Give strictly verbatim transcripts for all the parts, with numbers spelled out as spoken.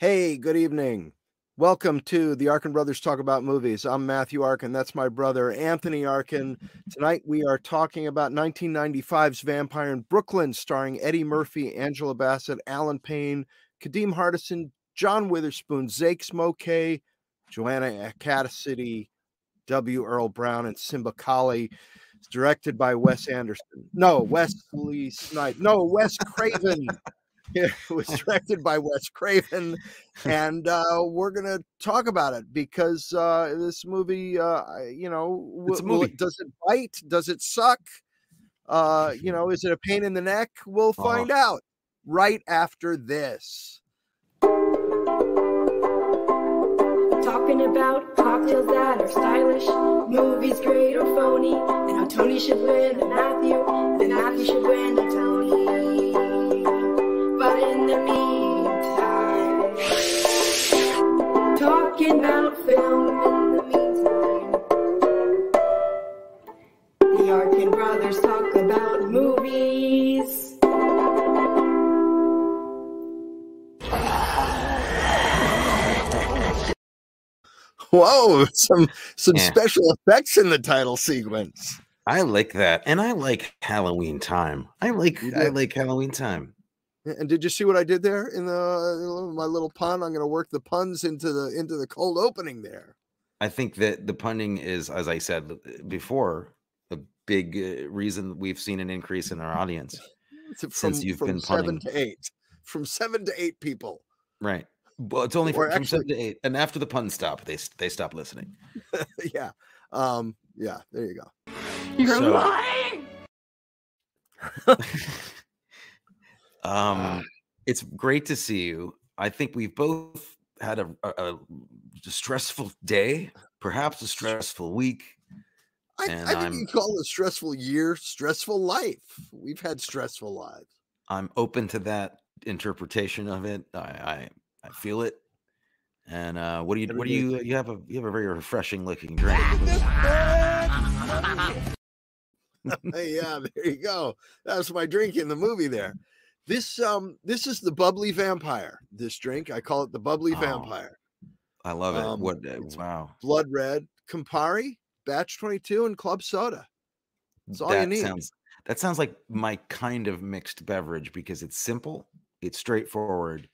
Hey, good evening. Welcome to the Arkin Brothers Talk About Movies. I'm Matthew Arkin. That's my brother, Anthony Arkin. Tonight we are talking about nineteen ninety-five's Vampire in Brooklyn, starring Eddie Murphy, Angela Bassett, Alan Payne, Kadeem Hardison, John Witherspoon, Zakes Mokae, Joanna Cassidy, W. Earl Brown, and Simba Colley. It's directed by Wes Anderson. No, Wesley Snipes. No, Wes Craven. It was directed by Wes Craven, and uh, we're going to talk about it because uh, this movie, uh, you know, it's a movie. It, does it bite? Does it suck? Uh, you know, is it a pain in the neck? We'll find uh-huh. out right after this. Talking about cocktails that are stylish, movies great or phony, and how Tony should win, and Matthew, and Matthew should win, and Tony. But in the meantime, talking about film. In the meantime, the Arkin Brothers talk about movies. Whoa, some some yeah. special effects in the title sequence. I like that, and I like Halloween time. I like yeah. I like Halloween time. And did you see what I did there in the my little pun? I'm going to work the puns into the into the cold opening there. I think that the punning is, as I said before, a big reason we've seen an increase in our audience from, since you've from been seven punning. to eight, from seven to eight people. Right, well, it's only from, actually, from seven to eight, and after the pun stop, they they stop listening. yeah, um, yeah. There you go. You're so lying. Um, it's great to see you. I think we've both had a, a, a stressful day, perhaps a stressful week. I, I think you call a stressful year stressful life. We've had stressful lives. I'm open to that interpretation of it. I I, I feel it. And uh, what do you? What do you? You have a you have a very refreshing looking drink. Yeah, there you go. That's my drink in the movie there. This um this is the bubbly vampire. This drink, I call it the bubbly oh, vampire. I love it. Um, what wow! Blood red, Campari, Batch twenty-two, and Club Soda. That's all that you need. Sounds, that sounds like my kind of mixed beverage because it's simple, it's straightforward,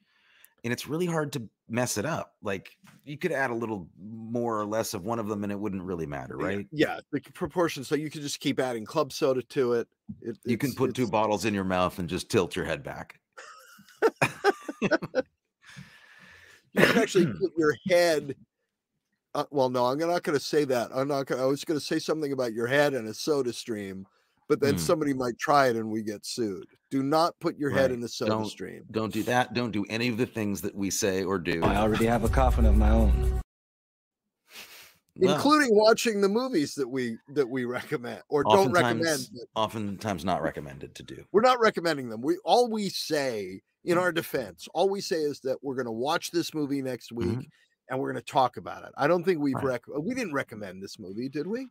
and it's really hard to mess it up. Like you could add a little more or less of one of them, and it wouldn't really matter, right? Yeah, yeah the proportion. So you could just keep adding Club Soda to it. it you can put two bottles in your mouth and just tilt your head back. You can actually put your head. Uh, well, no, I'm not going to say that. I'm not. Gonna, I was going to say something about your head in a soda stream, but then mm. somebody might try it and we get sued. Do not put your right. head in the soda don't, stream. Don't do that. Don't do any of the things that we say or do. I already have a coffin of my own. No. Including watching the movies that we that we recommend or oftentimes, don't recommend. Oftentimes not recommended to do. We're not recommending them. We all we say in our defense, all we say is that we're going to watch this movie next week mm-hmm. and we're going to talk about it. I don't think we've right. rec- we didn't recommend this movie, did we?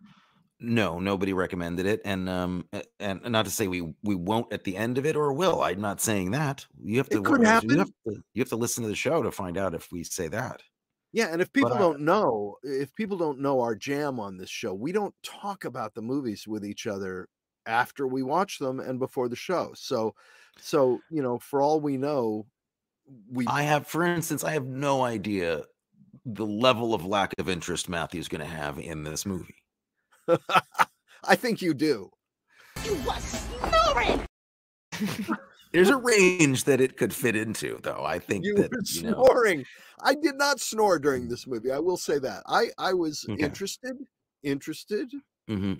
No, nobody recommended it, and um, and not to say we we won't at the end of it or will. I'm not saying that. You have to. It could you happen. Have to, you have to listen to the show to find out if we say that. Yeah, and if people but, don't know, if people don't know our jam on this show, we don't talk about the movies with each other after we watch them and before the show. So, so you know, for all we know, we. I have, for instance, I have no idea the level of lack of interest Matthew's going to have in this movie. I think you do. You was snoring. There's a range that it could fit into, though. I think you that, were you know... snoring. I did not snore during this movie. I will say that. I I was okay. interested, interested, mm-hmm.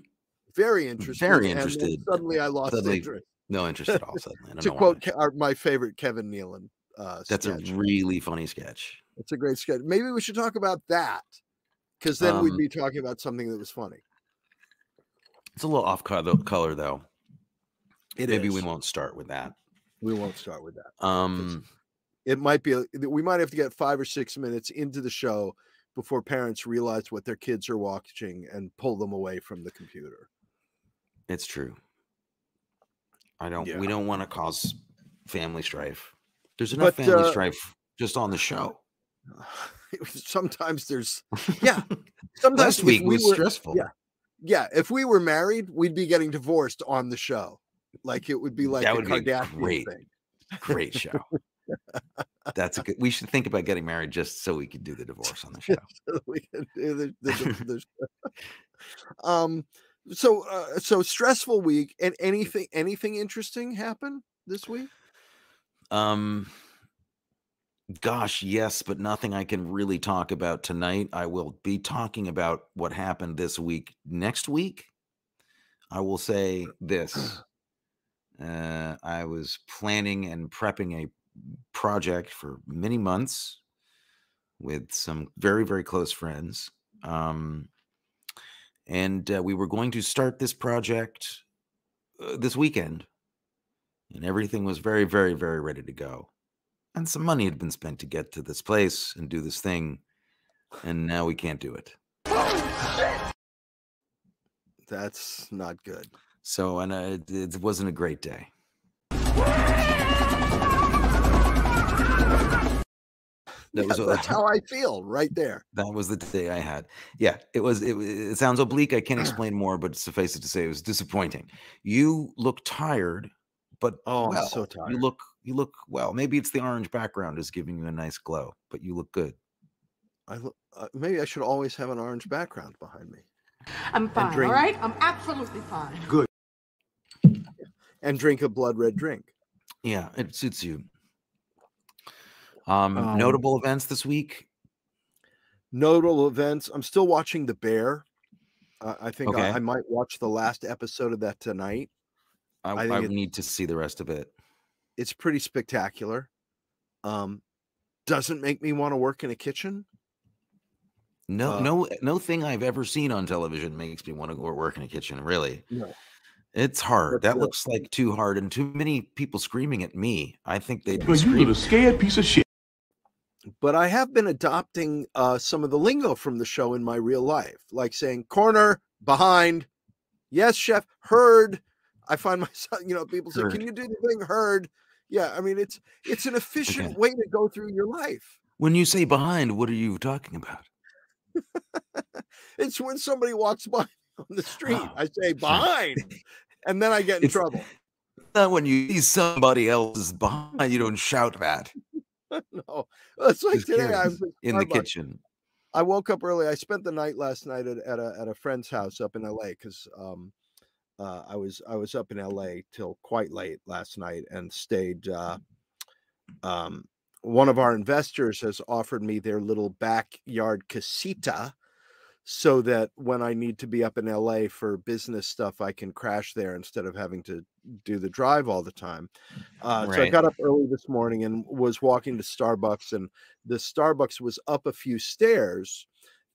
very interested, very interested. And suddenly, I lost suddenly, interest. No interest at all. Suddenly, I don't to know quote our, my favorite Kevin Nealon. Uh, That's sketch. a really funny sketch. It's a great sketch. Maybe we should talk about that because then um, we'd be talking about something that was funny. It's a little off color, though. It Maybe is. we won't start with that. We won't start with that. Um, it might be. A, we might have to get five or six minutes into the show before parents realize what their kids are watching and pull them away from the computer. It's true. I don't. Yeah. We don't want to cause family strife. There's enough but, family uh, strife just on the show. sometimes there's, yeah. Sometimes last week we was were, stressful. Yeah, yeah. If we were married, we'd be getting divorced on the show. Like it would be like that would be a great, thing. great show. That's a good. We should think about getting married just so we could do the divorce on the show. So we can do the, the, the show. Um. So, uh, so stressful week. And anything, anything interesting happen this week? Um. Gosh, yes, but nothing I can really talk about tonight. I will be talking about what happened this week. Next week, I will say this. Uh, I was planning and prepping a project for many months with some very, very close friends. Um, and uh, we were going to start this project uh, this weekend. And everything was very, very, very ready to go. And some money had been spent to get to this place and do this thing, and now we can't do it. That's not good. So, and uh, it, it wasn't a great day. That yeah, was, that's uh, how I feel right there. That was the day I had. Yeah, it was. It, it sounds oblique. I can't explain more, but suffice it to say, it was disappointing. You look tired, but oh, well, I'm so tired. You look. You look well. Maybe it's the orange background is giving you a nice glow, but you look good. I look, uh, maybe I should always have an orange background behind me. I'm fine, all right? I'm absolutely fine. Good. And drink a blood red drink. Yeah, it suits you. Um, um, notable events this week? Notable events. I'm still watching The Bear. Uh, I think okay. I, I might watch the last episode of that tonight. I, I, I need to see the rest of it. It's pretty spectacular. Um, doesn't make me want to work in a kitchen. No, uh, no, no thing I've ever seen on television makes me want to go work in a kitchen. Really, no. It's hard. That looks like too hard, and too many people screaming at me. I think they'd be screaming. You're a scared piece of shit. But I have been adopting uh, some of the lingo from the show in my real life, like saying "corner," "behind," "yes, chef," "heard." I find myself, you know, people say, "Can you do the thing heard?" Yeah, I mean, it's it's an efficient okay. way to go through your life. When you say behind, what are you talking about? It's when somebody walks by on the street. Oh. I say behind, and then I get in it's, trouble. Not when you see somebody else's behind, you don't shout that. No, it's like just today. I was in the kitchen. I woke up early. I spent the night last night at, at a at a friend's house up in L A because um. Uh, I was I was up in L A till quite late last night and stayed. Uh, um, one of our investors has offered me their little backyard casita so that when I need to be up in L A for business stuff, I can crash there instead of having to do the drive all the time. Uh, right. So I got up early this morning and was walking to Starbucks, and the Starbucks was up a few stairs.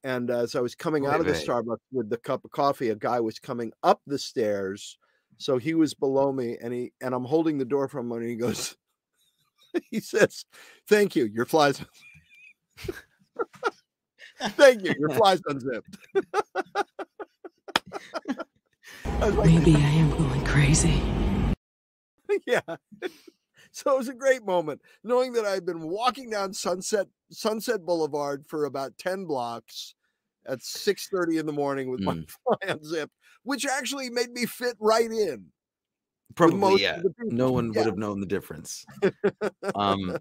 And as I was coming out of the Starbucks with the cup of coffee, a guy was coming up the stairs. So he was below me, and he and I'm holding the door from him, and he goes, he says, "Thank you, your flies." Thank you, your flies unzipped. I was like, maybe I am going crazy. Yeah. So it was a great moment, knowing that I've been walking down Sunset Sunset Boulevard for about ten blocks at six thirty in the morning with mm. my fly unzipped, which actually made me fit right in. Probably, yeah. No one yeah. would have known the difference. um,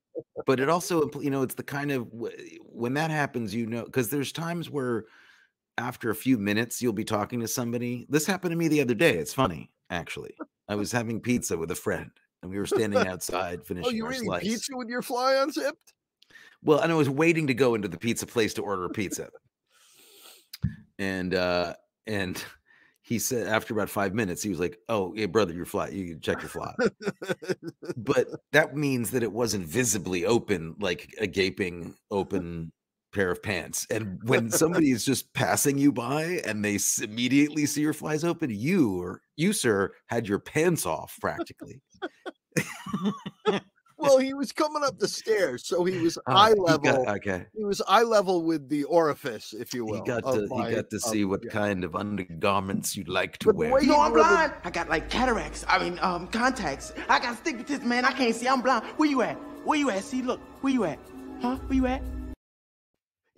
but it also, you know, it's the kind of, when that happens, you know, because there's times where after a few minutes, you'll be talking to somebody. This happened to me the other day. It's funny, actually. I was having pizza with a friend, and we were standing outside finishing oh, you our slice. Oh, you're eating pizza with your fly unzipped? Well, and I was waiting to go into the pizza place to order a pizza. and uh, and he said, after about five minutes, he was like, "Oh, hey, brother, your fly, you can check your fly." But that means that it wasn't visibly open, like a gaping open pair of pants. And when somebody is just passing you by and they immediately see your flies open, you, or you, sir, had your pants off practically. Well, he was coming up the stairs, so he was uh, eye level. He got, okay, he was eye level with the orifice, if you will. He got to my, he got to see of, what yeah. kind of undergarments you'd like to but wear. You know, I'm blind. The... I got like cataracts. I mean, um, contacts. I got stigmatism, man. I can't see. I'm blind. Where you at? Where you at? See, look. Where you at? Huh? Where you at?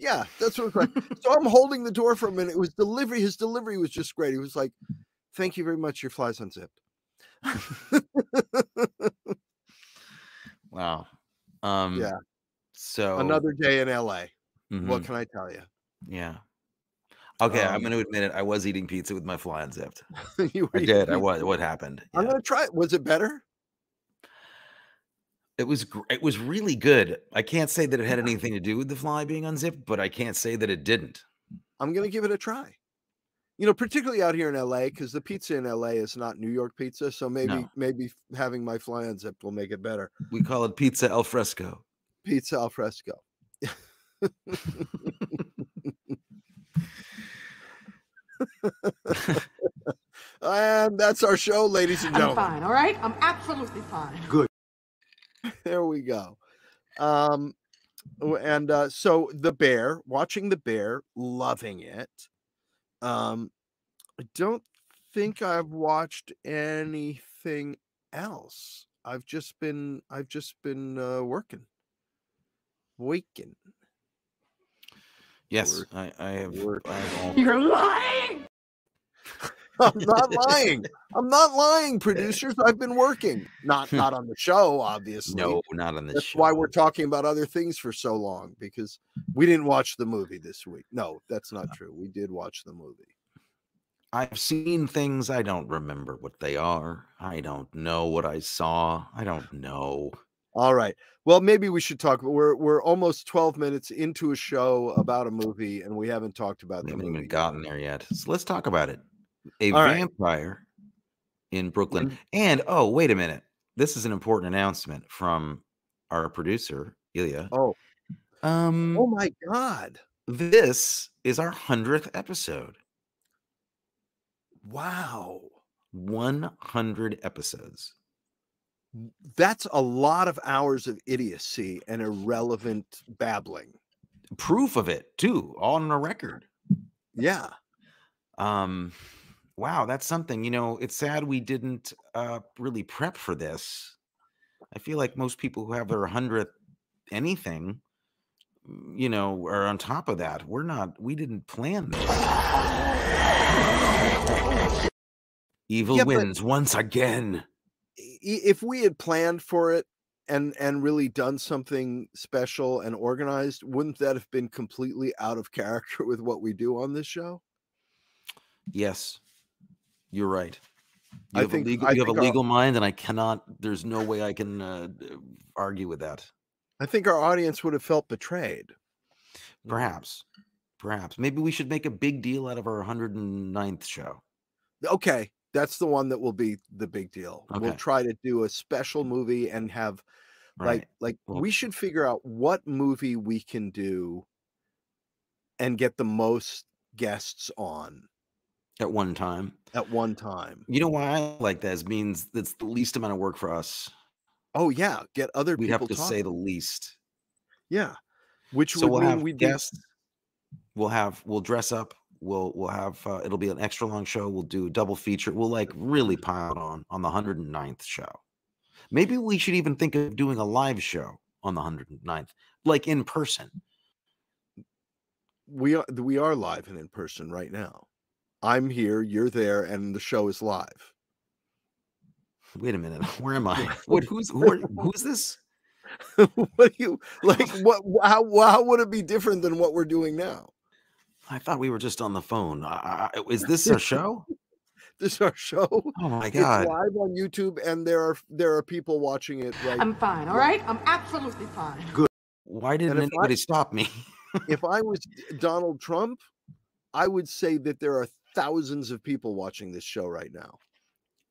Yeah, that's what it was like. So I'm holding the door for a minute. It was delivery. His delivery was just great. He was like, thank you very much. Your fly's unzipped. Wow. Um, yeah. So another day in L A. Mm-hmm. What can I tell you? Yeah. Okay, um, I'm going to admit it. I was eating pizza with my fly unzipped. You I did. Pizza. I was. What happened? Yeah. I'm going to try it. Was it better? It was it was really good. I can't say that it had anything to do with the fly being unzipped, but I can't say that it didn't. I'm going to give it a try. You know, particularly out here in L A, because the pizza in L A is not New York pizza. So maybe no. maybe having my fly unzipped will make it better. We call it pizza al fresco. Pizza al fresco. And that's our show, ladies and gentlemen. I'm fine, all right? I'm absolutely fine. Good. There we go. Um, and uh, so The Bear, watching The Bear, loving it. Um, I don't think I've watched anything else. I've just been, I've just been uh, working, waking. Yes, work, I, I have. Work. I have all... You're lying. I'm not lying. I'm not lying, producers. I've been working. Not not on the show, obviously. No, not on the show. That's why we're talking about other things for so long, because we didn't watch the movie this week. No, that's not true. We did watch the movie. I've seen things. I don't remember what they are. I don't know what I saw. I don't know. All right. Well, maybe we should talk. We're we're almost twelve minutes into a show about a movie, and we haven't talked about the movie. We haven't even gotten there yet. So let's talk about it. A All Vampire right. in Brooklyn. Mm-hmm. And, oh, wait a minute. This is an important announcement from our producer, Ilya. Oh. Um, oh, my God. This is our hundredth episode. Wow. one hundred episodes. That's a lot of hours of idiocy and irrelevant babbling. Proof of it, too, on a record. Yeah. Um... Wow, that's something. You know, it's sad we didn't uh, really prep for this. I feel like most people who have their hundredth anything, you know, are on top of that. We're not, we didn't plan this. Evil yeah, wins once again. If we had planned for it and, and really done something special and organized, wouldn't that have been completely out of character with what we do on this show? Yes. You're right. You I have think a legal, you have a legal our, mind, and I cannot. There's no way I can uh, argue with that. I think our audience would have felt betrayed. Perhaps, perhaps. Maybe we should make a big deal out of our one hundred ninth show. Okay, that's the one that will be the big deal. Okay. We'll try to do a special movie and have, right. like, like well, we should figure out what movie we can do, and get the most guests on. At one time. At one time. You know why I like that? It means that's the least amount of work for us. Oh yeah, get other We'd people. We have to talking. Say the least. Yeah, which so would we'll mean we guests. We'll have we'll dress up. We'll we'll have uh, it'll be an extra long show. We'll do a double feature. We'll like really pile on on the one hundred ninth show. Maybe we should even think of doing a live show on the one hundred ninth, like in person. We are we are live and in person right now. I'm here, you're there, and the show is live. Wait a minute, where am I? What? Who's who are, who's this? What do you like? What? How? How would it be different than what we're doing now? I thought we were just on the phone. Uh, is this our show? This is our show. Oh my God! It's live on YouTube, and there are there are people watching it. Right I'm fine. All right, I'm absolutely fine. Good. Why didn't anybody I, stop me? If I was Donald Trump, I would say that there are thousands of people watching this show right now.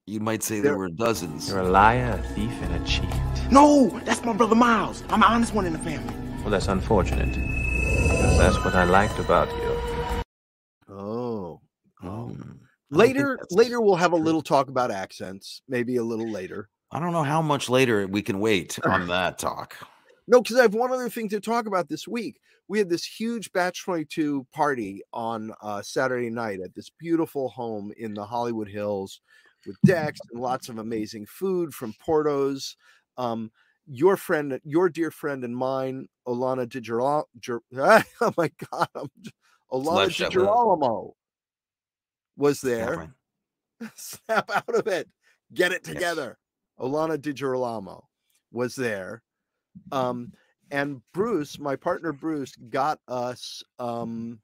You might say there, there were dozens. You're a liar, a thief, and a cheat. No, that's my brother Miles. I'm an honest one in the family. Well, that's unfortunate. Because that's what I liked about you. Oh. Oh. Later, later we'll have a little talk about accents. Maybe a little later. I don't know how much later we can wait on that talk. No, because I have one other thing to talk about this week. We had this huge Batch twenty-two party on uh, Saturday night at this beautiful home in the Hollywood Hills with decks and lots of amazing food from Porto's. Um, your friend, your dear friend and mine, Olana DiGirolamo. Oh my God, I'm just, Olana DiGirolamo was there. Snap out of it. Get it together. Yes. Olana DiGirolamo was there. Um, and Bruce, my partner Bruce, got us um,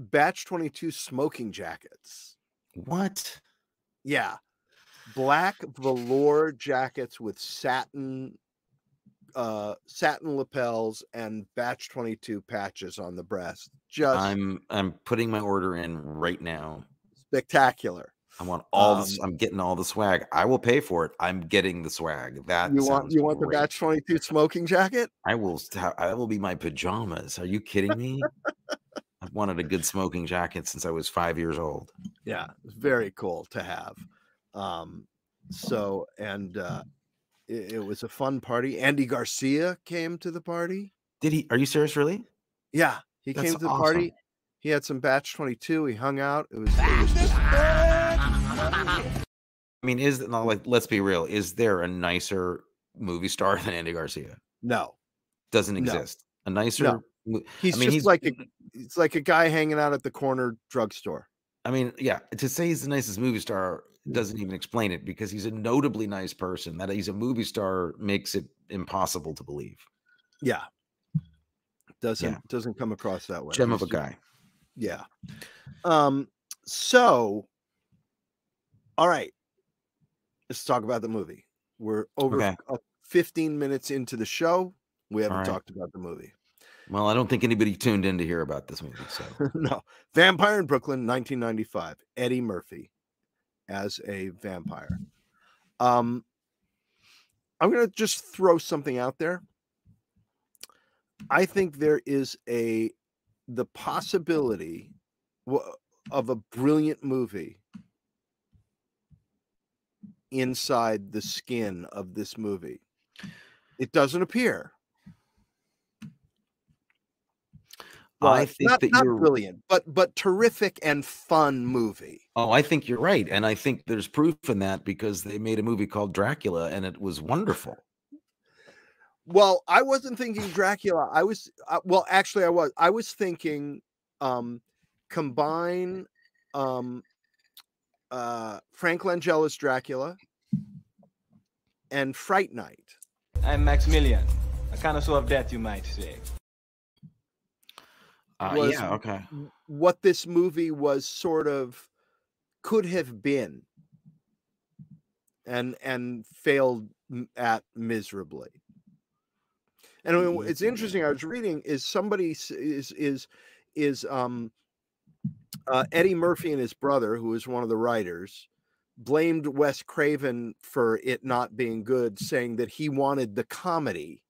Batch twenty-two smoking jackets. What? Yeah. Black velour jackets with satin uh satin lapels and batch twenty-two patches on the breast. Just I'm I'm putting my order in right now. Spectacular. I want all um, this. I'm getting all the swag. I will pay for it. I'm getting the swag. That you want you want great. The batch twenty-two smoking jacket? I will I will be my pajamas. Are you kidding me? I've wanted a good smoking jacket since I was five years old. Yeah, it's very cool to have. Um, so, and, uh, it, it was a fun party. Andy Garcia came to the party. Did he, are you serious? Really? Yeah. He That's came to the awesome. Party. He had some batch twenty-two. He hung out. It was, it was just... I mean, is it not like, let's be real. Is there a nicer movie star than Andy Garcia? No, doesn't exist. No. A nicer, no. he's I mean, just he's... like, a, it's like a guy hanging out at the corner drugstore. I mean, yeah, to say he's the nicest movie star doesn't even explain it, because he's a notably nice person. That he's a movie star makes it impossible to believe. Yeah. Doesn't yeah. doesn't come across that way. Gem of a guy. Yeah. Um, so all right. Let's talk about the movie. We're over okay. fifteen minutes into the show. We haven't right. talked about the movie. Well, I don't think anybody tuned in to hear about this movie. So no. Vampire in Brooklyn, nineteen ninety-five. Eddie Murphy as a vampire. Um, I'm going to just throw something out there. I think there is a the possibility of a brilliant movie inside the skin of this movie. It doesn't appear. Well, I think not, that not you're brilliant, but but terrific and fun movie. Oh, I think you're right, and I think there's proof in that, because they made a movie called Dracula, and it was wonderful. Well, I wasn't thinking Dracula. I was uh, well, actually, I was. I was thinking um, combine um, uh, Frank Langella's Dracula and Fright Night. I'm Maximilian, a connoisseur of death, you might say. Uh, yeah, okay. What this movie was sort of could have been, and and failed at miserably. And I mean, it's interesting. I was reading is somebody is is is um uh, Eddie Murphy and his brother, who is one of the writers, blamed Wes Craven for it not being good, saying that he wanted the comedy,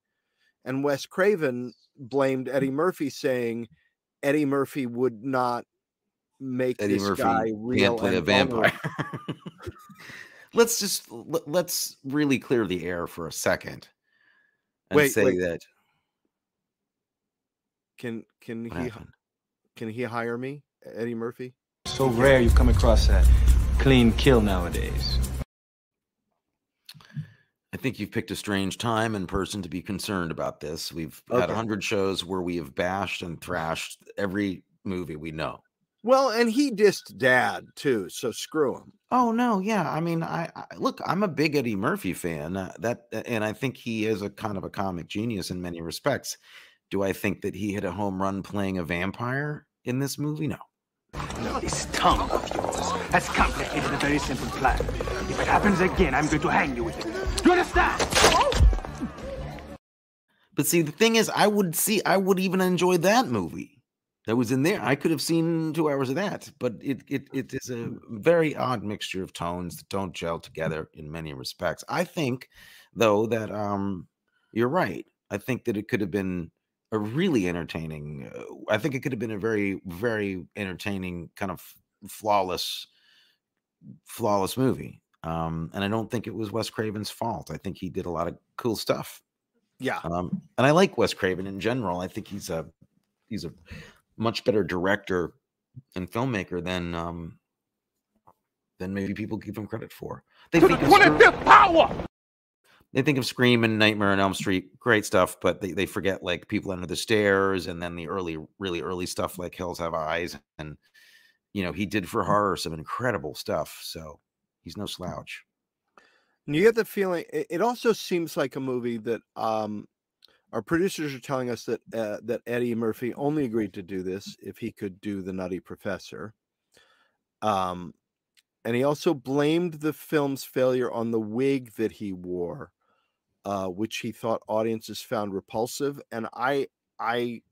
and Wes Craven blamed Eddie Murphy, saying Eddie Murphy would not make Eddie this Murphy guy real can't play and a vampire. let's just let's really clear the air for a second and wait, say wait. that can can what he happened? Can he hire me, Eddie Murphy? So rare you come across that clean kill nowadays. I think you've picked a strange time and person to be concerned about this. We've okay. had a hundred shows where we have bashed and thrashed every movie we know. Well, and he dissed Dad, too, so screw him. Oh, no, yeah. I mean, I, I look, I'm a big Eddie Murphy fan, uh, that, and I think he is a kind of a comic genius in many respects. Do I think that he hit a home run playing a vampire in this movie? No. No. This tongue of yours has complicated a very simple plan. If it happens again, I'm going to hang you with it. You understand? But see, the thing is, I would see, I would even enjoy that movie that was in there. I could have seen two hours of that, but it it it is a very odd mixture of tones that don't gel together in many respects. I think, though, that um, you're right. I think that it could have been a really entertaining, uh, I think it could have been a very, very entertaining kind of flawless, flawless movie. Um, and I don't think it was Wes Craven's fault. I think he did a lot of cool stuff. Yeah. Um, and I like Wes Craven in general. I think he's a, he's a much better director and filmmaker than, um, than maybe people give him credit for. They think the power. they think of Scream and Nightmare on Elm Street, great stuff, but they, they forget like People Under the Stairs, and then the early, really early stuff like Hills Have Eyes. And, you know, he did for horror some incredible stuff. So he's no slouch. And you get the feeling, it also seems like a movie that um, our producers are telling us that, uh, that Eddie Murphy only agreed to do this if he could do the Nutty Professor. Um, and he also blamed the film's failure on the wig that he wore, uh, which he thought audiences found repulsive. And I, I,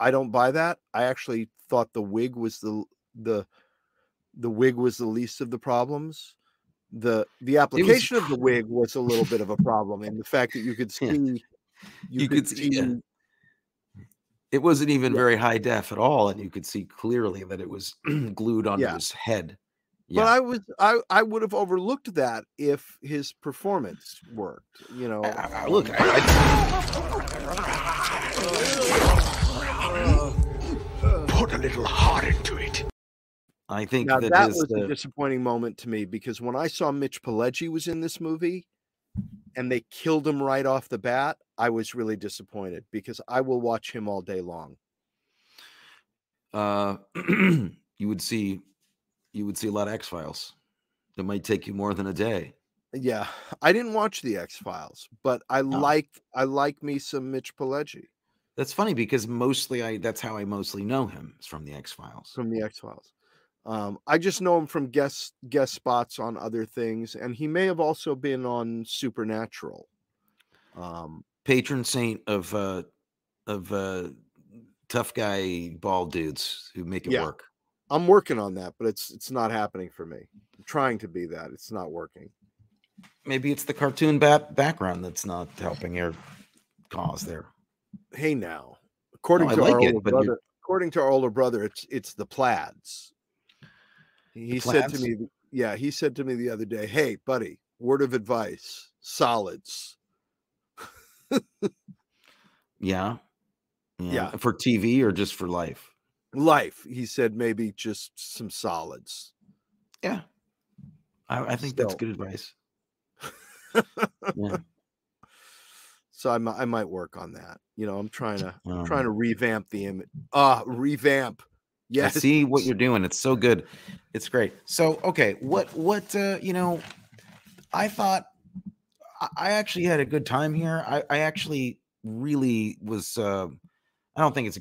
I don't buy that. I actually thought the wig was the, the, the wig was the least of the problems. The, the application was, of the wig was a little bit of a problem. And the fact that you could see, yeah. you, you could, could see, yeah. it wasn't even yeah. very high def at all. And you could see clearly that it was glued onto yeah. his head. Yeah. But I was I I would have overlooked that if his performance worked. You know, I, I, I, look. I, I... Put a little heart into it. I think now, that, that is was the... a disappointing moment to me, because when I saw Mitch Pileggi was in this movie, and they killed him right off the bat, I was really disappointed, because I will watch him all day long. Uh, you would see. You would see a lot of X Files. It might take you more than a day. Yeah, I didn't watch the X Files, but I no. like I like me some Mitch Pileggi. That's funny, because mostly I that's how I mostly know him, is from the X Files. From the X Files, um, I just know him from guest guest spots on other things, and he may have also been on Supernatural. Um, Patron saint of uh, of uh, tough guy bald dudes who make it yeah. work. I'm working on that, but it's it's not happening for me. I'm trying to be that. It's not working. Maybe it's the cartoon bat background that's not helping your cause there. Hey, now, according no, to like our it, older brother, you're... according to our older brother, it's it's the plaids. He the plaids? said to me, yeah, he said to me the other day, "Hey, buddy, word of advice: solids." yeah. yeah, yeah, for T V or just for life. Life, he said, maybe just some solids. Yeah, I, I think Still. that's good advice. yeah. So I might, I might work on that. You know, I'm trying to um, I'm trying to revamp the image. Ah, uh, revamp. Yes, I see what you're doing. It's so good. It's great. So okay, what what uh, you know? I thought I actually had a good time here. I I actually really was. Uh, I don't think it's.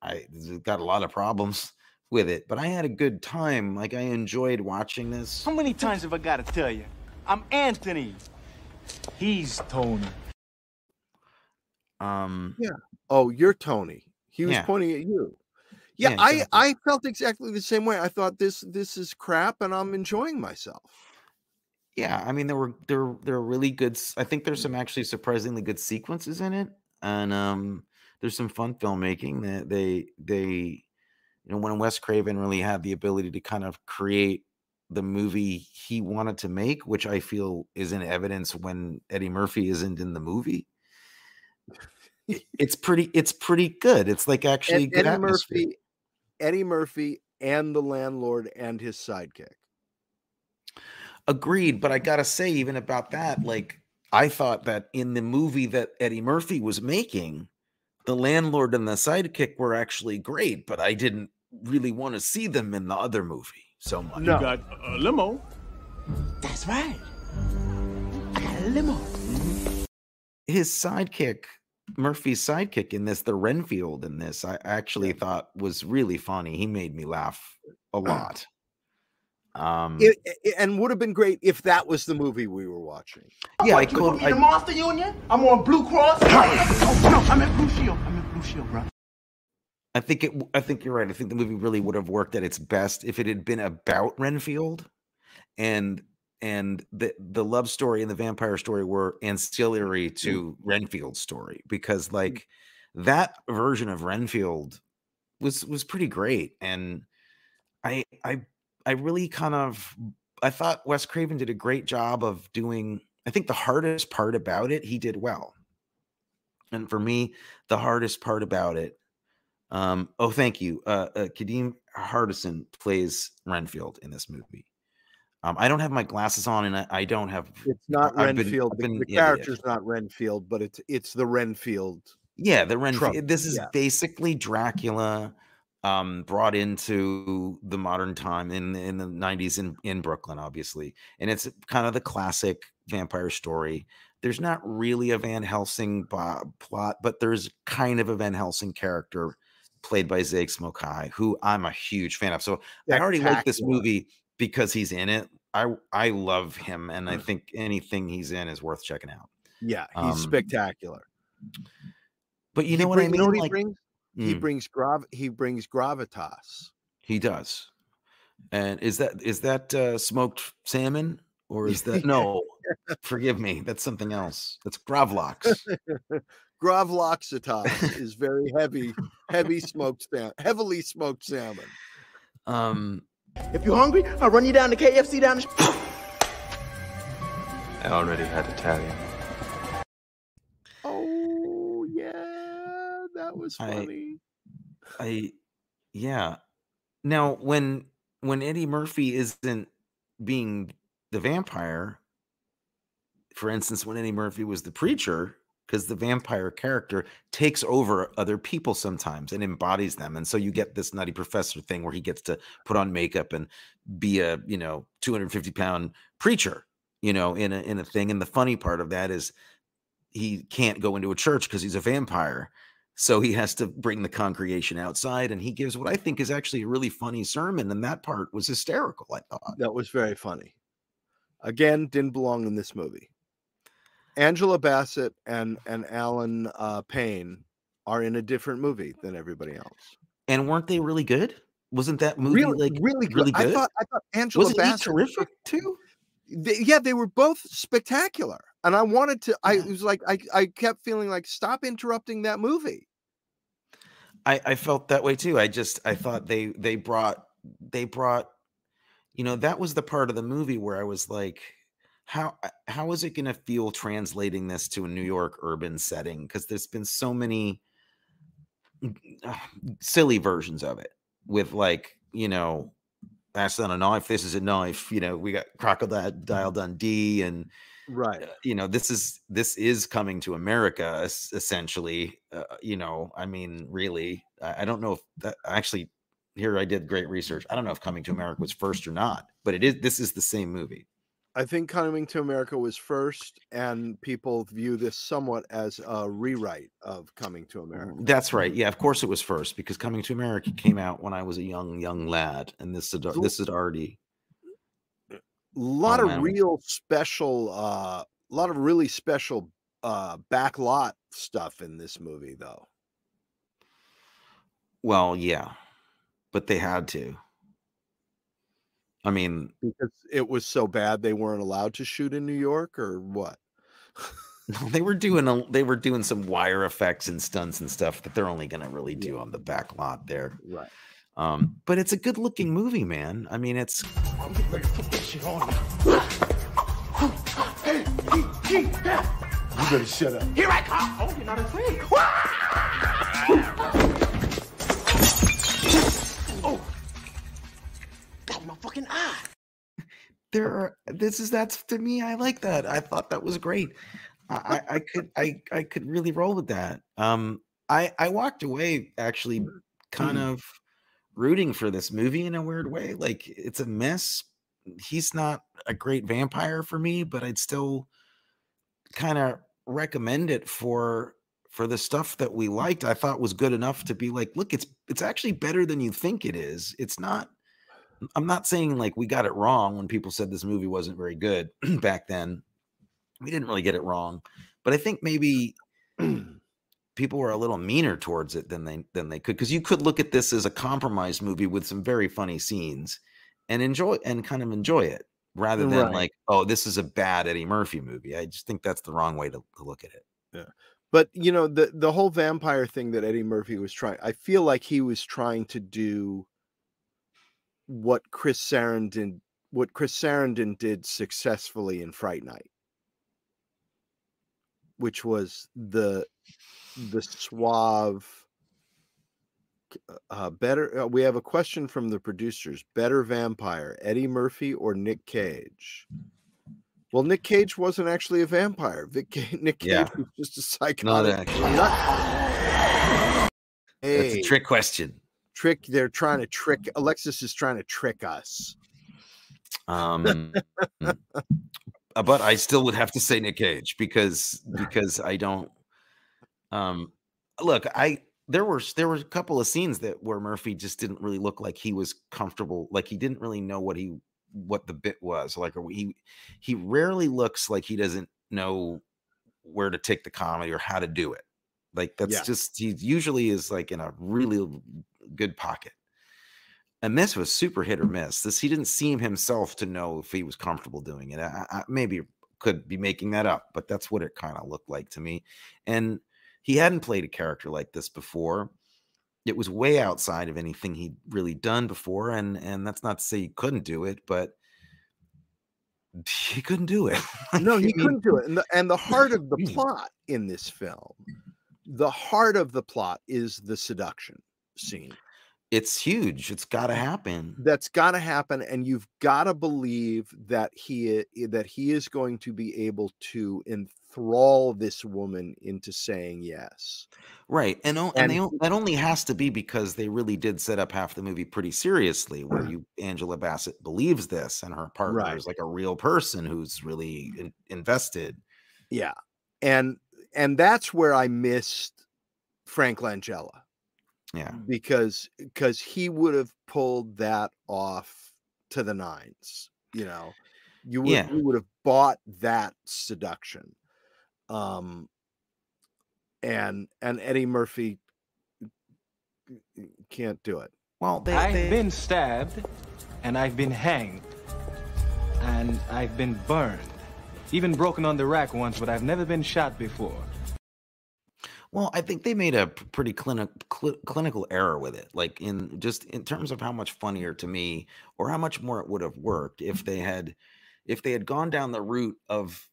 I got a lot of problems with it, but I had a good time. Like, I enjoyed watching this. How many times have I got to tell you? I'm Anthony. He's Tony. Um. Yeah. Oh, you're Tony. He was yeah. pointing at you. Yeah. yeah exactly. I I felt exactly the same way. I thought this this is crap, and I'm enjoying myself. Yeah. I mean, there were there there were really good. I think there's some actually surprisingly good sequences in it, and um. There's some fun filmmaking that they, they, you know, when Wes Craven really had the ability to kind of create the movie he wanted to make, which I feel is in evidence when Eddie Murphy isn't in the movie. It's pretty, it's pretty good. It's like actually Ed, good Eddie atmosphere. Murphy, Eddie Murphy and the landlord and his sidekick. Agreed. But I got to say, even about that, like, I thought that in the movie that Eddie Murphy was making, the landlord and the sidekick were actually great, but I didn't really want to see them in the other movie so much. No. You got a limo. That's right. I got a limo. His sidekick, Murphy's sidekick in this, the Renfield in this, I actually thought was really funny. He made me laugh a lot. Um, it, it, and would have been great if that was the movie we were watching. Yeah, I could. I'm on the union. I'm on Blue Cross. Oh, no, I'm in Blue Shield. I'm in Blue Shield, bro. I think it. I think you're right. I think the movie really would have worked at its best if it had been about Renfield, and and the the love story and the vampire story were ancillary to mm-hmm. Renfield's story, because like that version of Renfield was was pretty great, and I I. I really kind of, I thought Wes Craven did a great job of doing, I think the hardest part about it, he did well. And for me, the hardest part about it, um, oh, thank you. Uh, uh, Kadeem Hardison plays Renfield in this movie. Um, I don't have my glasses on, and I, I don't have. It's not I've Renfield. Been, been, the character's yeah, yeah. not Renfield, but it's it's the Renfield. Yeah, the Renfield. This is yeah. basically Dracula, um, brought into the modern time in in the nineties in in Brooklyn, obviously, and it's kind of the classic vampire story. There's not really a Van Helsing plot, but there's kind of a Van Helsing character played by Zakes Mokae, who I'm a huge fan of. So I already like this movie because he's in it. I I love him, and I think anything he's in is worth checking out. Yeah, he's um, spectacular. But you know he what brings, I mean? You know what he, like, brings? Mm. he brings grav he brings gravitas. He does. And is that is that uh, smoked salmon? Or is that no? Forgive me. That's something else. That's gravlax. Gravlaxitas is very heavy, heavy smoked salmon, heavily smoked salmon. Um, if you're hungry, I'll run you down to K F C down the. I already had Italian. Oh yeah, that was funny. I, I yeah. Now when when Eddie Murphy isn't being the vampire, for instance, when Eddie Murphy was the preacher, because the vampire character takes over other people sometimes and embodies them. And so you get this Nutty Professor thing where he gets to put on makeup and be a, you know, two hundred fifty pound preacher, you know, in a, in a thing. And the funny part of that is he can't go into a church because he's a vampire. So he has to bring the congregation outside, and he gives what I think is actually a really funny sermon. And that part was hysterical, I thought. That was very funny. Again, didn't belong in this movie. Angela Bassett and and Alan uh, Payne are in a different movie than everybody else. And weren't they really good? Wasn't that movie really, like really good? Really good? I thought I thought Angela Wasn't Bassett he terrific too. They, yeah, they were both spectacular, and I wanted to. I yeah. was like, I I kept feeling like, stop interrupting that movie. I I felt that way too. I just I thought they they brought they brought. You know, that was the part of the movie where I was like, how how is it going to feel translating this to a New York urban setting? Because there's been so many uh, silly versions of it with, like, you know, that's not a knife, this is a knife. You know, we got Crocodile Dundee and, right. Uh, you know, this is this is Coming to America, essentially. Uh, you know, I mean, really, I, I don't know if that actually... Here I did great research. I don't know if Coming to America was first or not, but it is. This is the same movie. I think Coming to America was first, and people view this somewhat as a rewrite of Coming to America. That's right. Yeah, of course it was first, because Coming to America came out when I was a young young lad, and this is this is already a lot of real special, uh, a lot of really special uh, backlot stuff in this movie, though. Well, yeah. But they had to. I mean, because it was so bad they weren't allowed to shoot in New York, or what? they were doing a, they were doing some wire effects and stunts and stuff that they're only going to really do yeah. on the back lot there. Right. Um, but it's a good looking movie, man. I mean, it's. I'm getting ready to put this shit on. Hey, he, he, yeah. You better shut up. Here I come. Oh, you're not afraid. My fucking eye. There are this is that's to me. I like that. I thought that was great. I, I could I I could really roll with that. Um, I I walked away actually kind of rooting for this movie in a weird way. Like, it's a mess. He's not a great vampire for me, but I'd still kind of recommend it for for the stuff that we liked. I thought was good enough to be like, look, it's it's actually better than you think it is. It's not. I'm not saying, like, we got it wrong when people said this movie wasn't very good back then. We didn't really get it wrong, but I think maybe people were a little meaner towards it than they than they could, because you could look at this as a compromise movie with some very funny scenes and enjoy and kind of enjoy it rather than right. like, oh, this is a bad Eddie Murphy movie. I just think that's the wrong way to, to look at it. Yeah. But, you know, the the whole vampire thing that Eddie Murphy was trying, I feel like he was trying to do what Chris Sarandon what Chris Sarandon did successfully in Fright Night, which was the the suave Uh, better. Uh, we have a question from the producers. Better vampire, Eddie Murphy or Nick Cage? Well, Nick Cage wasn't actually a vampire. Vic C- Nick Cage yeah. was just a psychotic. Not actually. Not- hey, that's a trick question. Trick. They're trying to trick. Alexis is trying to trick us. Um, but I still would have to say Nick Cage because because I don't. Um, look, I. There were there were a couple of scenes that where Murphy just didn't really look like he was comfortable, like he didn't really know what he what the bit was. Like he he rarely looks like he doesn't know where to take the comedy or how to do it. Like that's yeah. just he usually is like in a really good pocket. And this was super hit or miss. This he didn't seem himself to know if he was comfortable doing it. I, I maybe could be making that up, but that's what it kind of looked like to me. And he hadn't played a character like this before. It was way outside of anything he'd really done before. And, and that's not to say he couldn't do it, but he couldn't do it. No, he couldn't do it. And the, and the heart of the plot in this film, the heart of the plot is the seduction scene. It's huge. It's got to happen. That's got to happen. And you've got to believe that he, that he is going to be able to in thrall this woman into saying yes, right? And and, and they, that only has to be because they really did set up half the movie pretty seriously, where you Angela Bassett believes this, and her partner right. is like a real person who's really in, invested. Yeah, and and that's where I missed Frank Langella. Yeah, because because he would have pulled that off to the nines. You know, you would yeah. you would have bought that seduction. Um, and, and Eddie Murphy can't do it. Well, they, I've they... been stabbed and I've been hanged and I've been burned, even broken on the rack once, but I've never been shot before. Well, I think they made a pretty clinic, cl- clinical error with it. Like in just in terms of how much funnier to me or how much more it would have worked if they had, if they had gone down the route of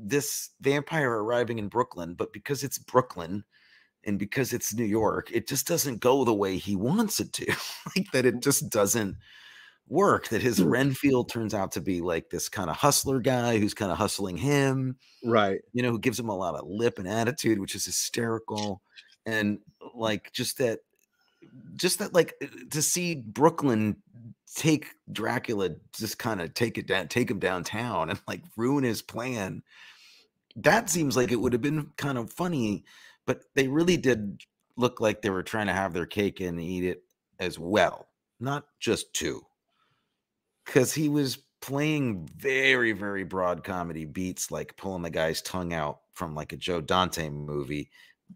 this vampire arriving in Brooklyn, but because it's Brooklyn and because it's New York, it just doesn't go the way he wants it to. Like that it just doesn't work, that his Renfield turns out to be like this kind of hustler guy who's kind of hustling him, right? You know, who gives him a lot of lip and attitude, which is hysterical. And like just that just that like to see Brooklyn take Dracula, just kind of take it down, take him downtown and like ruin his plan. That seems like it would have been kind of funny, but they really did look like they were trying to have their cake and eat it as well. Not just two, because he was playing very, very broad comedy beats, like pulling the guy's tongue out from like a Joe Dante movie,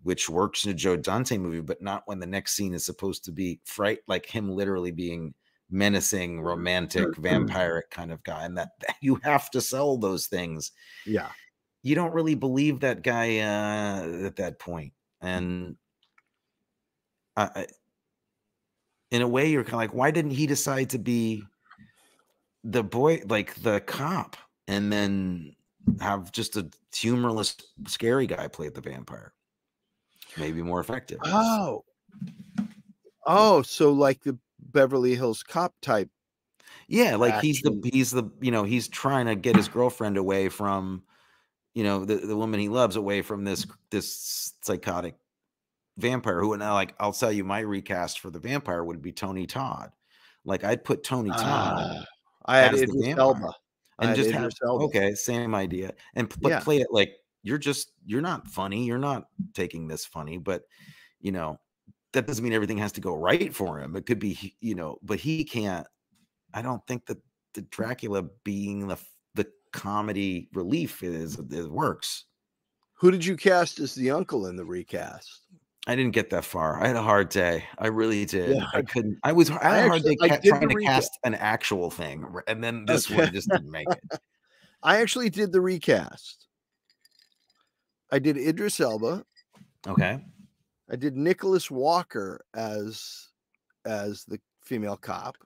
which works in a Joe Dante movie, but not when the next scene is supposed to be fright, like him literally being menacing, romantic, vampiric kind of guy. And that, that you have to sell those things. Yeah. You don't really believe that guy uh, at that point. And I, I, in a way you're kind of like, why didn't he decide to be the boy, like the cop, and then have just a humorless, scary guy play the vampire? Maybe more effective. Oh, oh, so like the Beverly Hills Cop type. Yeah, like action. he's the he's the you know he's trying to get his girlfriend away from, you know, the, the woman he loves away from this this psychotic vampire who, and I, like I'll tell you, my recast for the vampire would be Tony Todd. Like I'd put Tony Todd. Uh, I had Idris Elba. And I just have Elba. Okay, same idea, and but yeah. play it like. You're just, you're not funny. You're not taking this funny, but you know, that doesn't mean everything has to go right for him. It could be, you know, but he can't, I don't think that the Dracula being the, the comedy relief is, it works. Who did you cast as the uncle in the recast? I didn't get that far. I had a hard day. I really did. Yeah. I couldn't, I was, I had a hard day ca- trying to cast an actual thing. And then this okay. one just didn't make it. I actually did the recast. I did Idris Elba. Okay. I did Nicholas Walker as as the female cop.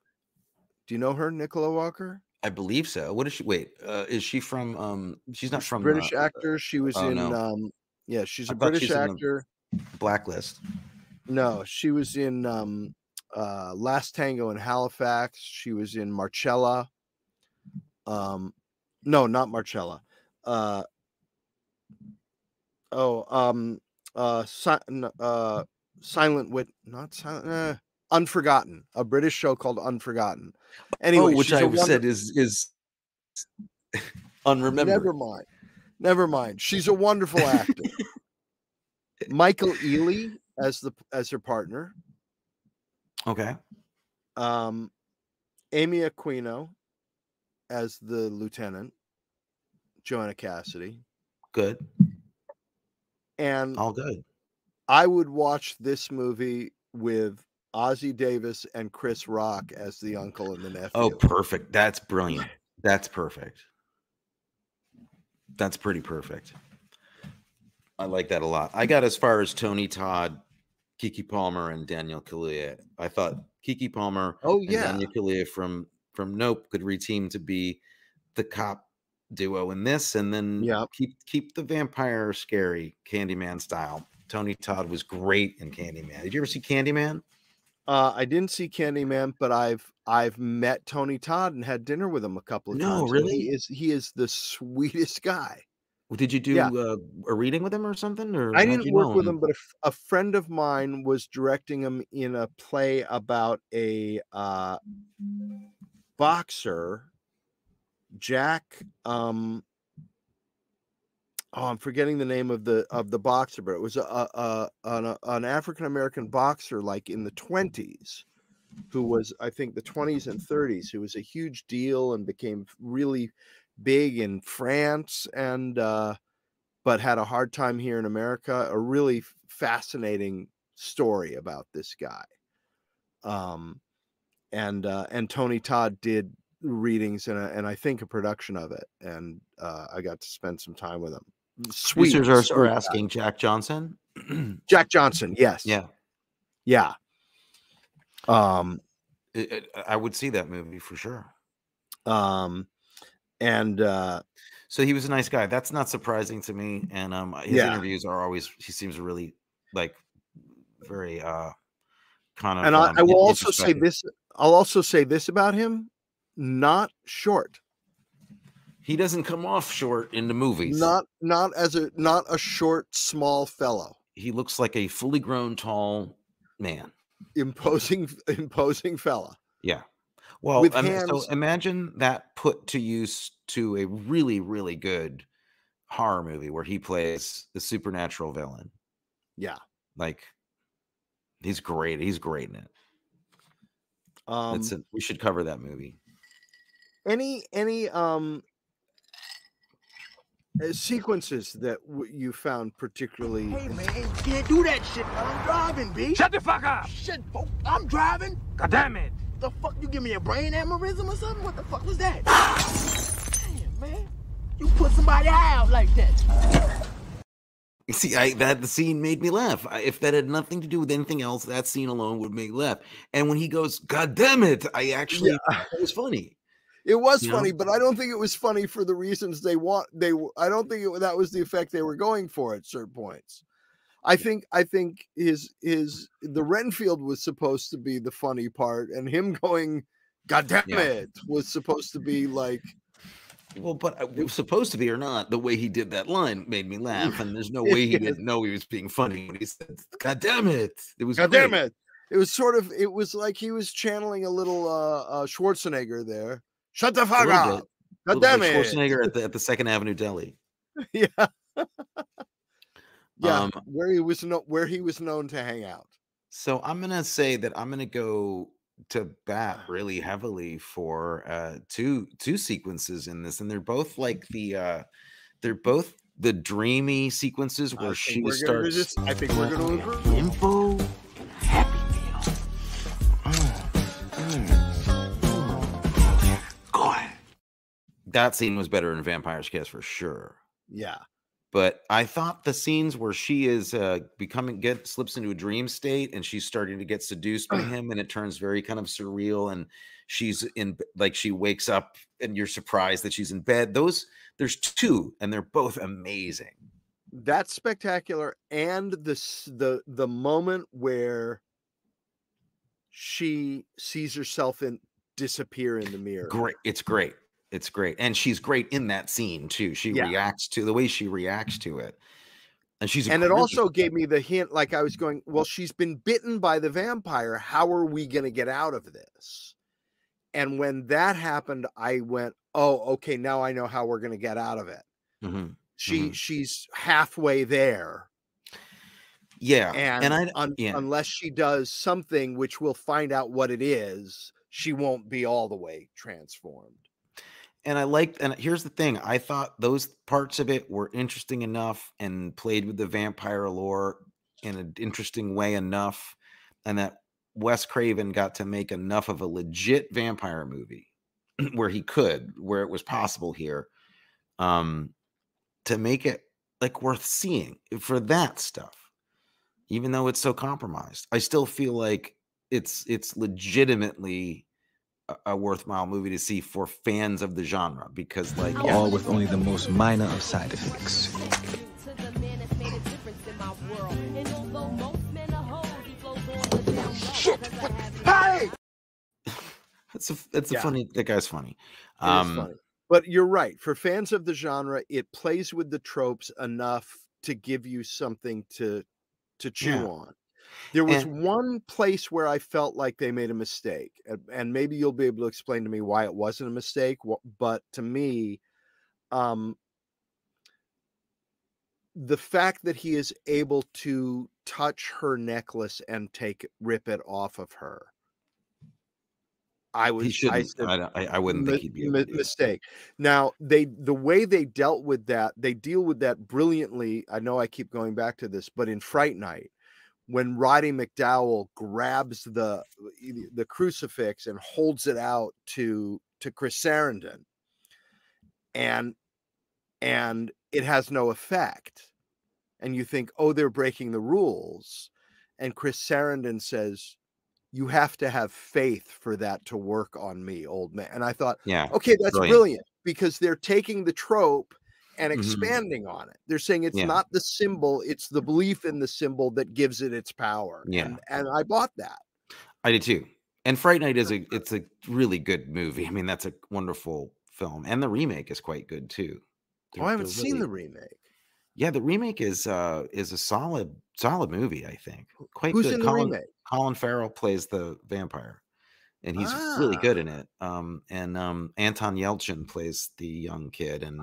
Do you know her, Nicola Walker? I believe so. What is she? Wait, uh, is she from? Um, she's not she's from British uh, actor. She was oh, in. No. Um, yeah, she's I a British she's actor. Blacklist. No, she was in um, uh, Last Tango in Halifax. She was in Marcella. Um, no, not Marcella. Uh, oh, um, uh, si uh, Silent Wit, not Silent. Uh, Unforgotten, a British show called Unforgotten. Anyway, oh, which I said is is unremembered. Never mind. Never mind. She's a wonderful actor. Michael Ealy as the as her partner. Okay. Um, Amy Aquino as the lieutenant. Joanna Cassidy. Good. And all good. I would watch this movie with Ozzie Davis and Chris Rock as the uncle and the nephew. Oh, perfect. That's brilliant. That's perfect. That's pretty perfect. I like that a lot. I got as far as Tony Todd, Kiki Palmer, and Daniel Kaluuya. I thought Kiki Palmer oh, yeah. and Daniel Kaluuya from, from Nope could reteam to be the cop duo in this, and then yep. keep, keep the vampire scary Candyman style. Tony Todd was great in Candyman. Did you ever see Candyman? Uh, I didn't see Candyman, but I've I've met Tony Todd and had dinner with him a couple of no, times. No, really, he is he is the sweetest guy. Well, did you do yeah. uh, a reading with him or something? Or I didn't work with him, but a, a friend of mine was directing him in a play about a uh, boxer, Jack. Um, oh, I'm forgetting the name of the of the boxer, but it was a, a, a an, an African American boxer, like in the twenties, who was I think the twenties and thirties, who was a huge deal and became really big in France, and uh, but had a hard time here in America. A really fascinating story about this guy, um, and uh, and Tony Todd did readings and and I think a production of it, and uh, I got to spend some time with him. Sweet. Users are, are asking Jack Johnson. Jack Johnson, yes. Yeah. Yeah. Um, it, it, I would see that movie for sure. Um, and uh, so he was a nice guy. That's not surprising to me. And um, his yeah. interviews are always, he seems really like very uh, kind of. And I, um, I will also say this. I'll also say this about him. Not short. He doesn't come off short in the movies. Not not as a not a short, small fellow. He looks like a fully grown, tall man. Imposing, imposing fella. Yeah. Well, I mean, so imagine that put to use to a really, really good horror movie where he plays the supernatural villain. Yeah. Like he's great. He's great in it. Um, a, we should cover that movie. Any any um. sequences that w you found particularly. Hey man, can't do that shit while I'm driving, B. Shut the fuck up. Shit, folk. I'm driving. God damn it. The fuck, you give me a brain aneurysm or something? What the fuck was that? Damn man, you put somebody out like that. You see, I that the scene made me laugh. I, if that had nothing to do with anything else, that scene alone would make me laugh. And when he goes, God damn it, I actually yeah. it was funny. It was you funny, know? But I don't think it was funny for the reasons they want. They, I don't think it, that was the effect they were going for at certain points. I think, I think his his the Renfield was supposed to be the funny part, and him going, "God damn yeah. it," was supposed to be like, well, but it was supposed to be or not. The way he did that line made me laugh, and there's no way he didn't know he was being funny when he said, "God damn it!" It was God great. damn it. It was sort of, it was like he was channeling a little uh, uh, Schwarzenegger there. Shut the fuck up! God damn it! Schwarzenegger at the at the Second Avenue Deli. Yeah, yeah, um, where he was no, where he was known to hang out. So I'm gonna say that I'm gonna go to bat really heavily for uh, two two sequences in this, and they're both like the uh, they're both the dreamy sequences where she starts. Just, I think we're gonna improve. Info. That scene was better in Vampire's Kiss for sure. Yeah. But I thought the scenes where she is uh, becoming, get slips into a dream state and she's starting to get seduced by him and it turns very kind of surreal and she's in, like she wakes up and you're surprised that she's in bed. Those, there's two and they're both amazing. that's spectacular. And this, the, the moment where she sees herself in disappear in the mirror. Great. It's great. It's great. And she's great in that scene too. She yeah. reacts to the way she reacts to it. And she's, and it also gave me the hint, like I was going, well, she's been bitten by the vampire. How are we going to get out of this? And when that happened, I went, oh, okay, now I know how we're going to get out of it. Mm-hmm. She mm-hmm. she's halfway there. Yeah. And, and I, un yeah. unless she does something, which we'll find out what it is, she won't be all the way transformed. And I liked, and here's the thing, I thought those parts of it were interesting enough and played with the vampire lore in an interesting way enough, and that Wes Craven got to make enough of a legit vampire movie where he could, where it was possible here, um, to make it like worth seeing for that stuff, even though it's so compromised. I still feel like it's, it's legitimately a worthwhile movie to see for fans of the genre, because like yeah. all with only the most minor of side effects. Shit! Hey! That's a that's yeah. a funny. That guy's funny. Um, funny. But you're right. For fans of the genre, it plays with the tropes enough to give you something to to chew yeah. on. There was and, one place where I felt like they made a mistake, and maybe you'll be able to explain to me why it wasn't a mistake. But to me, um, the fact that he is able to touch her necklace and take rip it off of her, I was he I, said, I, I wouldn't think he'd be able to do that. Mistake. Now they the way they dealt with that, they deal with that brilliantly. I know I keep going back to this, but in Fright Night, when Roddy McDowall grabs the the crucifix and holds it out to to Chris Sarandon, and and it has no effect, and you think, oh, they're breaking the rules, and Chris Sarandon says, "You have to have faith for that to work on me, old man." And I thought, yeah, okay, that's brilliant, brilliant because they're taking the trope and expanding mm-hmm. on it. They're saying it's yeah. not the symbol, it's the belief in the symbol that gives it its power. Yeah. And, and I bought that. I did too. And Fright Night is a, it's a really good movie. I mean, that's a wonderful film. And the remake is quite good too. They're, oh, I haven't seen really, the remake. Yeah, the remake is uh, is a solid, solid movie, I think. Quite Who's good. In Colin, the remake? Colin Farrell plays the vampire, and he's ah. really good in it. Um, and um, Anton Yelchin plays the young kid, and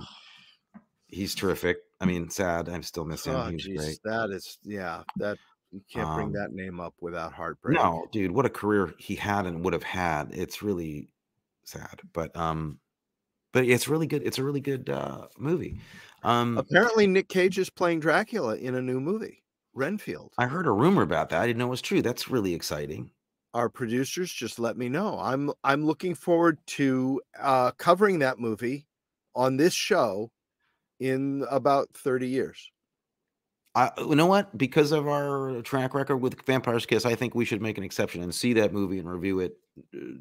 he's terrific. I mean, sad. I'm still missing oh, him. He was great. That is, yeah. That you can't um, bring that name up without heartbreak. No, dude, what a career he had and would have had. It's really sad, but um, but it's really good. It's a really good uh movie. Um, apparently, Nick Cage is playing Dracula in a new movie, Renfield. I heard a rumor about that. I didn't know it was true. That's really exciting. Our producers just let me know. I'm I'm looking forward to uh covering that movie on this show in about thirty years. I, you know what? Because of our track record with Vampire's Kiss, I think we should make an exception and see that movie and review it.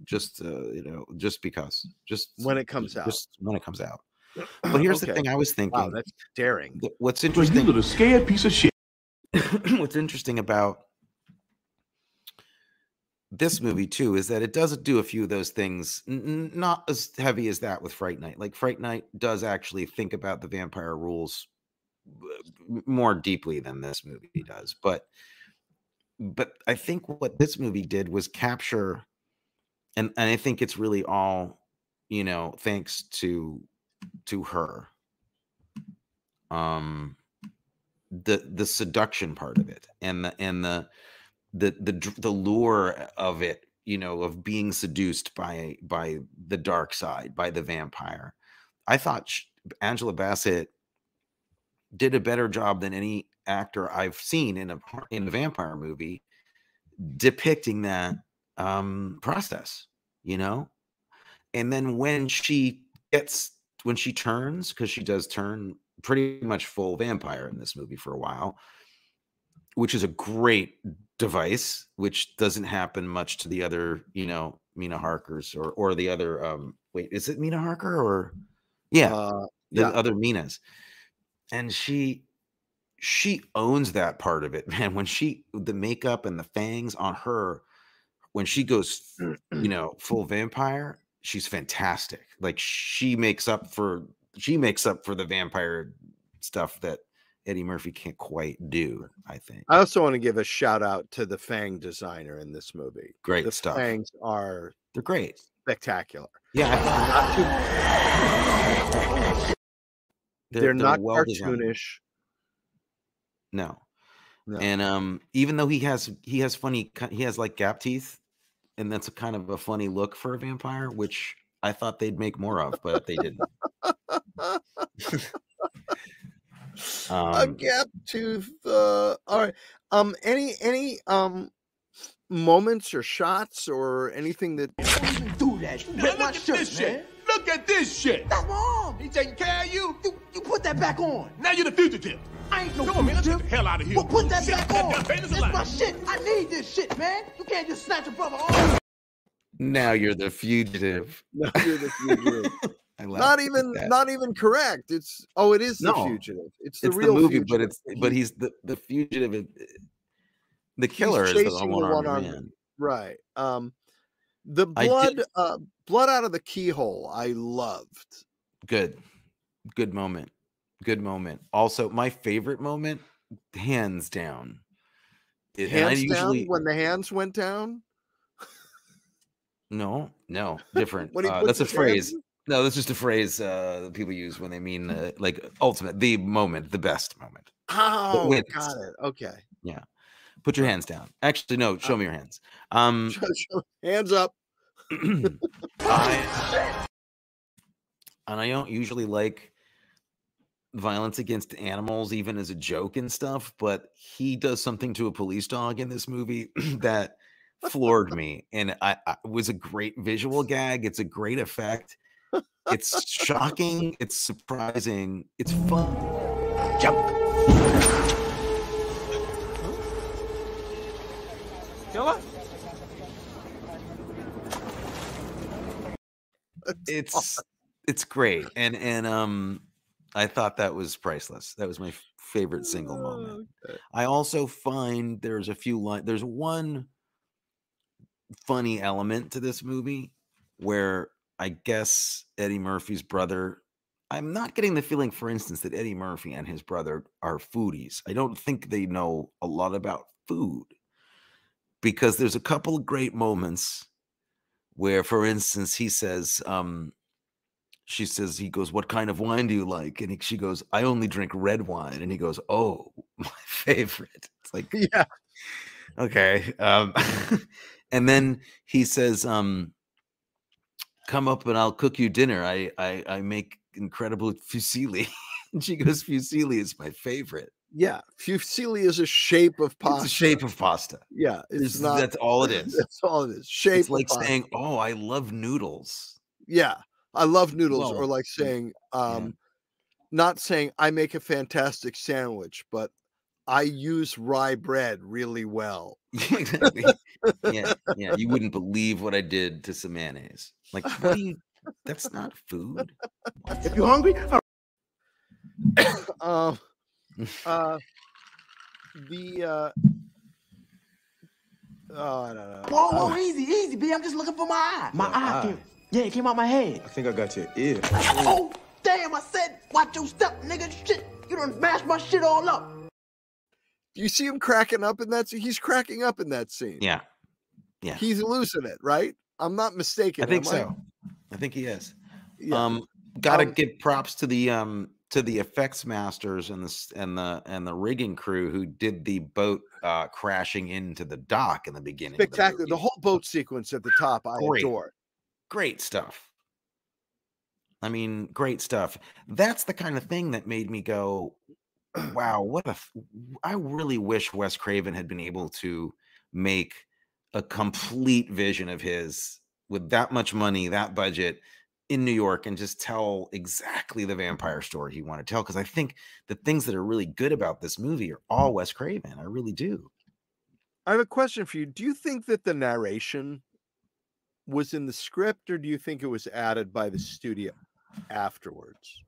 Just uh, you know, just because, just when it comes out, just when it comes out. But here's okay. the thing: I was thinking, wow, that's daring. What's interesting? You little scared piece of shit. What's interesting about this movie too is that it does do a few of those things, n not as heavy as that with Fright Night. Like Fright Night does actually think about the vampire rules more deeply than this movie does, but but I think what this movie did was capture, and and I think it's really all, you know, thanks to to her, um the the seduction part of it, and the and the the the the lure of it, you know, of being seduced by by the dark side, by the vampire. I thought she, Angela Bassett, did a better job than any actor I've seen in a in a vampire movie depicting that um process, you know. And then when she gets when she turns, because she does turn pretty much full vampire in this movie for a while, which is a great device, which doesn't happen much to the other, you know, Mina Harkers or or the other um wait, is it Mina Harker or yeah, uh, yeah. the other Minas. And she she owns that part of it, man. When she, the makeup and the fangs on her, when she goes, you know, full vampire, she's fantastic. Like she makes up for, she makes up for the vampire stuff that Eddie Murphy can't quite do, I think. I also want to give a shout out to the fang designer in this movie. Great the stuff. The fangs are they're great, spectacular. Yeah, not too... they're, they're not well cartoonish. No. no, and um, even though he has he has funny he has like gap teeth, and that's a kind of a funny look for a vampire, which I thought they'd make more of, but they didn't. Um, a gap tooth. Uh, all right. Um. Any any um moments or shots or anything that do that? No, look at shirt, this man. shit. Look at this shit. That's wrong. He taking care of you. you. You put that back on. Now you're the fugitive. I ain't no Come fugitive. on, man. Get the hell out of here. Well, put that shit, back that on. It's my shit. I need this shit, man. You can't just snatch your brother off. Now you're the fugitive. Now you're the fugitive. Not even, not even correct. It's oh, it is the no, fugitive. It's the it's real the movie, fugitive. but it's but he's the the fugitive. Is, the killer is the one-armed man. man, right? Um, the blood, did, uh, blood out of the keyhole. I loved. Good, good moment. Good moment. Also, my favorite moment, hands down. It, hands down usually, when the hands went down. No, no, different. Uh, that's a phrase. Hands? No, that's just a phrase uh, that people use when they mean uh, like ultimate, the moment, the best moment. Oh, got it. Okay. Yeah. Put your hands down. Actually, no, show uh, me your hands. Um, show, show, hands up. I, and I don't usually like violence against animals, even as a joke and stuff, but he does something to a police dog in this movie that floored me. And I, I was a great visual gag. It's a great effect. It's shocking. It's surprising. It's fun. Jump. It's awesome. It's great, and and um, I thought that was priceless. That was my favorite single moment. Okay. I also find there's a few lines. There's one funny element to this movie where. I guess Eddie Murphy's brother, I'm not getting the feeling, for instance, that Eddie Murphy and his brother are foodies. I don't think they know a lot about food, because there's a couple of great moments where, for instance, he says, um, she says, he goes, what kind of wine do you like? And he, she goes, I only drink red wine. And he goes, oh, my favorite. It's like, yeah, okay. Um, and then he says, um, come up and I'll cook you dinner. I I, I make incredible fusilli. And she goes, fusilli is my favorite. Yeah, fusilli is a shape of pasta. It's a shape of pasta. Yeah, it's, it's not. That's all it is. That's all it is. Shape. It's like pasta. Saying, "Oh, I love noodles." Yeah, I love noodles, well, or like saying, um, yeah. not saying I make a fantastic sandwich, but I use rye bread really well. Exactly. Yeah, yeah. You wouldn't believe what I did to some mayonnaise. Like, what you, that's not food. What's if you're hungry, uh, uh, the uh, oh, I don't know. Whoa, whoa, uh, easy, easy, B. I'm just looking for my eye. My eye, eye. Yeah, it came out my head. I think I got your ear. Oh, damn! I said, watch your step, nigga. Shit, you done mashed my shit all up. You see him cracking up in that scene? He's cracking up in that scene. Yeah. Yeah. He's hallucinating, right? I'm not mistaken. I think so. I? I think he is. Yeah. Um, gotta um, give props to the um to the effects masters and the and the and the rigging crew who did the boat uh crashing into the dock in the beginning. Spectacular. The, the whole boat sequence at the top, I great. adore. Great stuff. I mean, great stuff. That's the kind of thing that made me go, wow, what a! I really wish Wes Craven had been able to make a complete vision of his with that much money, that budget in New York, and just tell exactly the vampire story he wanted to tell. Because I think the things that are really good about this movie are all Wes Craven. I really do. I have a question for you. Do you think that the narration was in the script, or do you think it was added by the studio afterwards?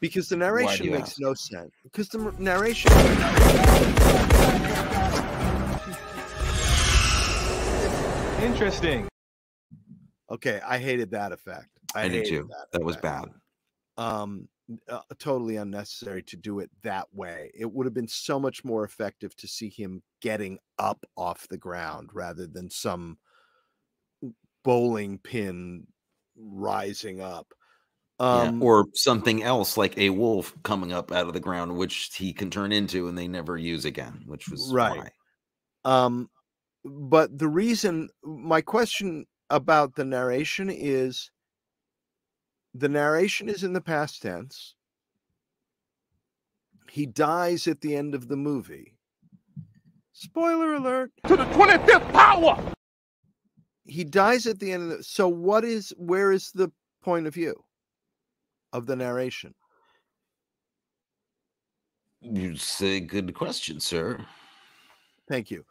because the narration makes ask? no sense. Because the narration. Interesting. Okay, I hated that effect. I, I did too. That, that was bad. Um, uh, totally unnecessary to do it that way. It would have been so much more effective to see him getting up off the ground rather than some bowling pin rising up. Um, yeah, or something else like a wolf coming up out of the ground, which he can turn into and they never use again, which was right. Why. Um, but the reason, my question about the narration is, the narration is in the past tense. He dies at the end of the movie. Spoiler alert. To the twenty-fifth power! He dies at the end of the... So what is... Where is the point of view of the narration? You say good question, sir. Thank you.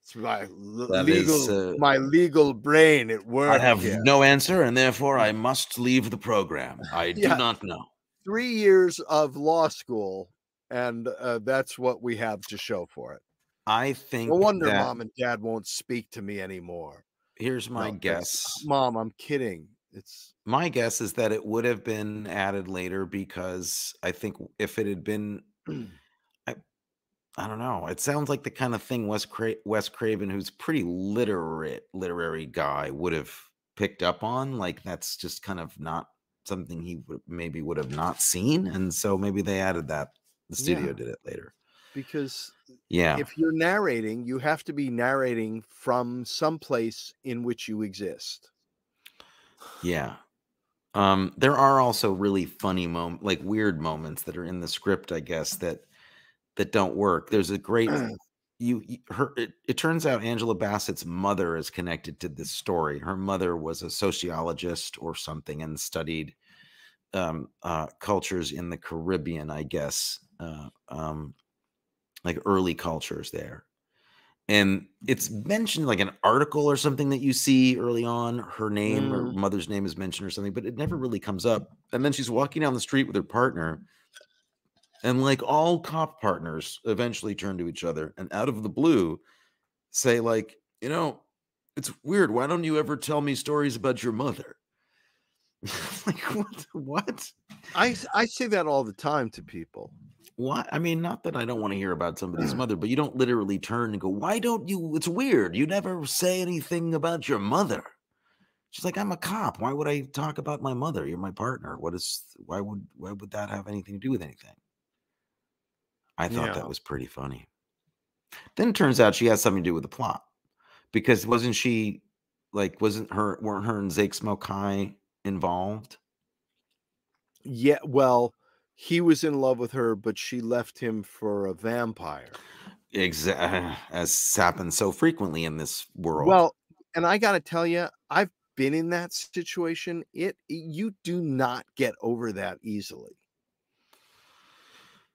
It's my that legal, is, uh, my legal brain at work. I have yeah. no answer, and therefore I must leave the program. I yeah. do not know. Three years of law school, and uh, that's what we have to show for it. I think. No wonder that... Mom and Dad won't speak to me anymore. Here's my no, guess, Mom. I'm kidding. It's my guess is that it would have been added later because I think if it had been. I don't know. It sounds like the kind of thing Wes, Cra Wes Craven, who's pretty literate, literary guy, would have picked up on. Like that's just kind of not something he would, maybe would have not seen, and so maybe they added that. The studio yeah. did it later because yeah, if you're narrating, you have to be narrating from some place in which you exist. Yeah. Um, there are also really funny moments, like weird moments that are in the script, I guess that. That don't work. There's a great you, you her it, it turns out Angela Bassett's mother is connected to this story. Her mother was a sociologist or something and studied um uh cultures in the Caribbean, I guess, uh um like early cultures there. And it's mentioned like an article or something that you see early on. Her name mm. or mother's name is mentioned or something, but it never really comes up. And then she's walking down the street with her partner. And like all cop partners eventually turn to each other and out of the blue say like, you know, it's weird. Why don't you ever tell me stories about your mother? Like what? What? I, I say that all the time to people. What? I mean, not that I don't want to hear about somebody's mother, but you don't literally turn and go, why don't you? It's weird. You never say anything about your mother. She's like, I'm a cop. Why would I talk about my mother? You're my partner. What is, why would, why would that have anything to do with anything? I thought yeah. that was pretty funny. Then it turns out she has something to do with the plot, because wasn't she like wasn't her weren't her and Zakes Mokae involved? Yeah, well, he was in love with her, but she left him for a vampire. Exactly, as happens so frequently in this world. Well, and I got to tell you, I've been in that situation. It you do not get over that easily.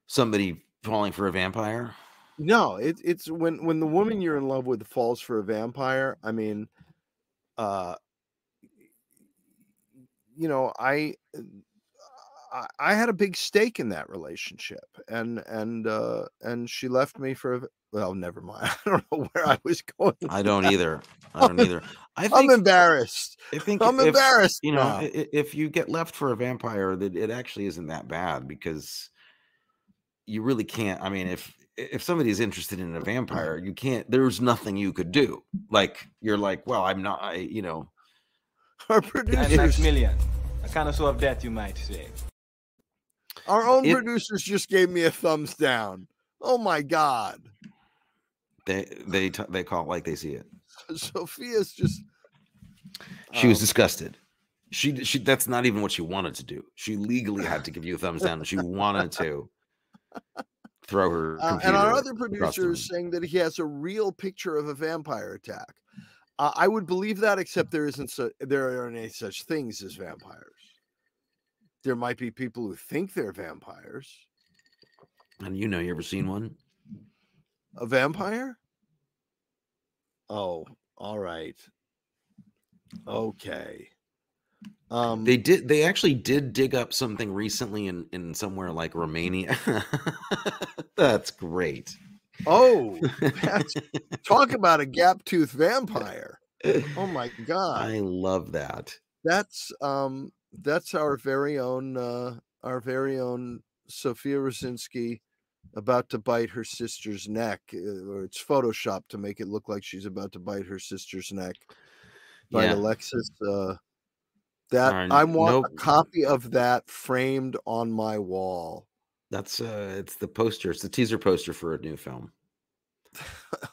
Somebody. Falling for a vampire? No, it, it's when when the woman you're in love with falls for a vampire. I mean, uh, you know, I, I I had a big stake in that relationship, and and uh, and she left me for a, well, never mind. I don't know where I was going. I don't that. either. I don't I'm, either. I think, I'm embarrassed. I think I'm if, embarrassed. You know, now. if you get left for a vampire, that it actually isn't that bad because. You really can't. I mean, if if somebody's interested in a vampire, you can't. There's nothing you could do. Like you're like, well, I'm not. I, you know, our producers, million, a connoisseur of death, you might say. Our own it, producers just gave me a thumbs down. Oh my god. They they they call it like they see it. Sophia's just. She um, was disgusted. She she. That's not even what she wanted to do. She legally had to give you a thumbs down, and she wanted to. Throw her uh, and our other producer is saying that he has a real picture of a vampire attack. Uh, I would believe that, except there isn't so, there aren't any such things as vampires. There might be people who think they're vampires. And you know, you ever seen one? A vampire? Oh, all right. Okay. Um, they did. They actually did dig up something recently in in somewhere like Romania. That's great. Oh, that's, talk about a gap-toothed vampire! Oh my god, I love that. That's um, that's our very own uh, our very own Sophia Rosinski about to bite her sister's neck, or it's photoshopped to make it look like she's about to bite her sister's neck by yeah. Alexis. Uh, that right, I want nope. a copy of that framed on my wall. That's uh, it's the poster. It's the teaser poster for a new film.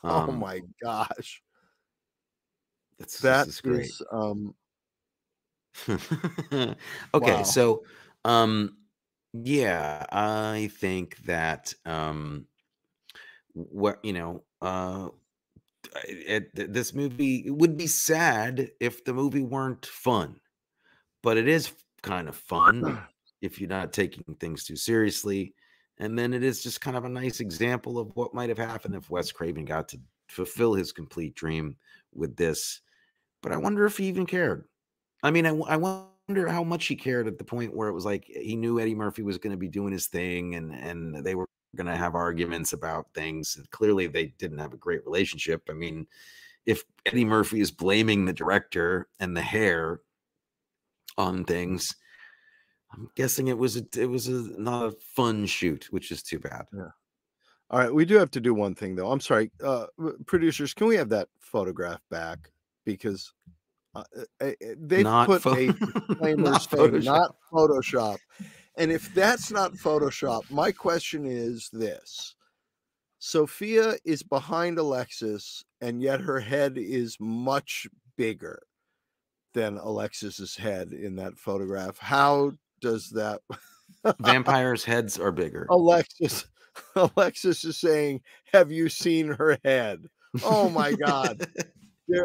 Um, oh my gosh, that's that is great. Is, um... okay, wow. so um, yeah, I think that um, what you know, uh, it, it, this movie it would be sad if the movie weren't fun, but it is kind of fun. If you're not taking things too seriously. And then it is just kind of a nice example of what might have happened if Wes Craven got to fulfill his complete dream with this. But I wonder if he even cared. I mean, I, I wonder how much he cared at the point where it was like he knew Eddie Murphy was going to be doing his thing and, and they were going to have arguments about things. And clearly, they didn't have a great relationship. I mean, if Eddie Murphy is blaming the director and the hair on things, I'm guessing it was a, it was a, not a fun shoot, which is too bad. Yeah. All right, we do have to do one thing though. I'm sorry, uh, producers, can we have that photograph back? Because uh, they put pho a disclaimer not, Photoshop. not Photoshop. And if that's not Photoshop, my question is this: Sophia is behind Alexis, and yet her head is much bigger than Alexis's head in that photograph. How does that vampires' heads are bigger? Alexis Alexis is saying, have you seen her head? Oh my god.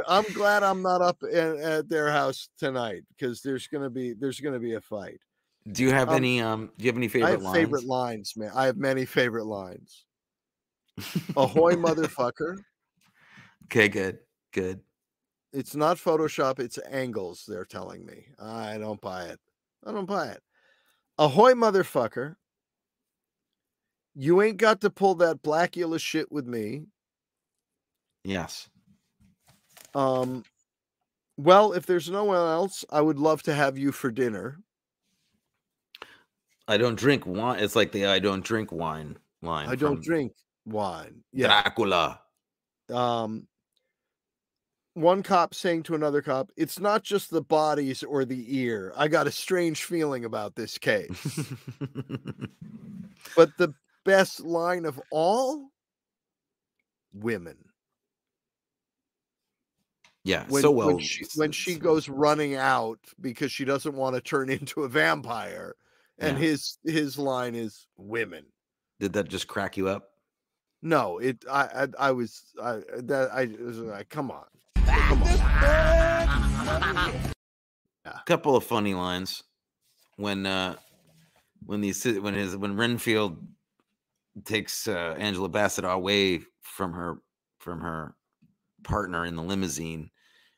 I'm glad I'm not up at, at their house tonight, because there's gonna be there's gonna be a fight. Do you have um, any um do you have any favorite I have lines? Favorite lines, man. I have many favorite lines. Ahoy motherfucker. Okay, good, good. It's not Photoshop, it's angles, they're telling me. I don't buy it. I don't buy it. Ahoy, motherfucker. You ain't got to pull that Blackula shit with me. Yes. Um, well, if there's no one else, I would love to have you for dinner. I don't drink wine. It's like the I don't drink wine line. I don't drink wine. Yeah. Dracula. Um, one cop saying to another cop, it's not just the bodies or the ear. I got a strange feeling about this case. But the best line of all, women. Yeah, when, so well. When she, when she goes running out because she doesn't want to turn into a vampire. And yeah. his his line is women. Did that just crack you up? No, it I I, I was I that I was like, come on. Come on. A couple of funny lines when uh when these when his when Renfield takes uh, Angela Bassett away from her from her partner in the limousine,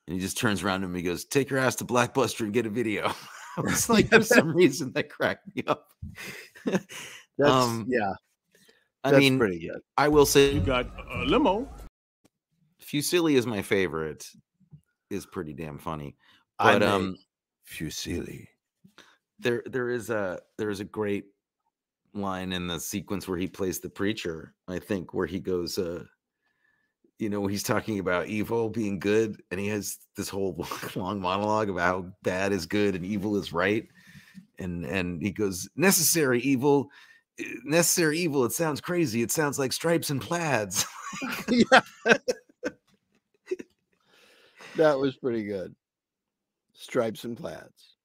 and he just turns around to him and he goes, take your ass to Blockbuster and get a video. It's like for some reason that cracked me up. That's um, yeah. I That's mean pretty good. I will say you got a limo. Fusilli is my favorite, is pretty damn funny. But I um Fusilli. There there is a there is a great line in the sequence where he plays the preacher, I think, where he goes, uh you know, he's talking about evil being good, and he has this whole long monologue about how bad is good and evil is right. And and he goes, necessary evil, necessary evil, it sounds crazy, it sounds like stripes and plaids. Yeah. That was pretty good. Stripes and plaids.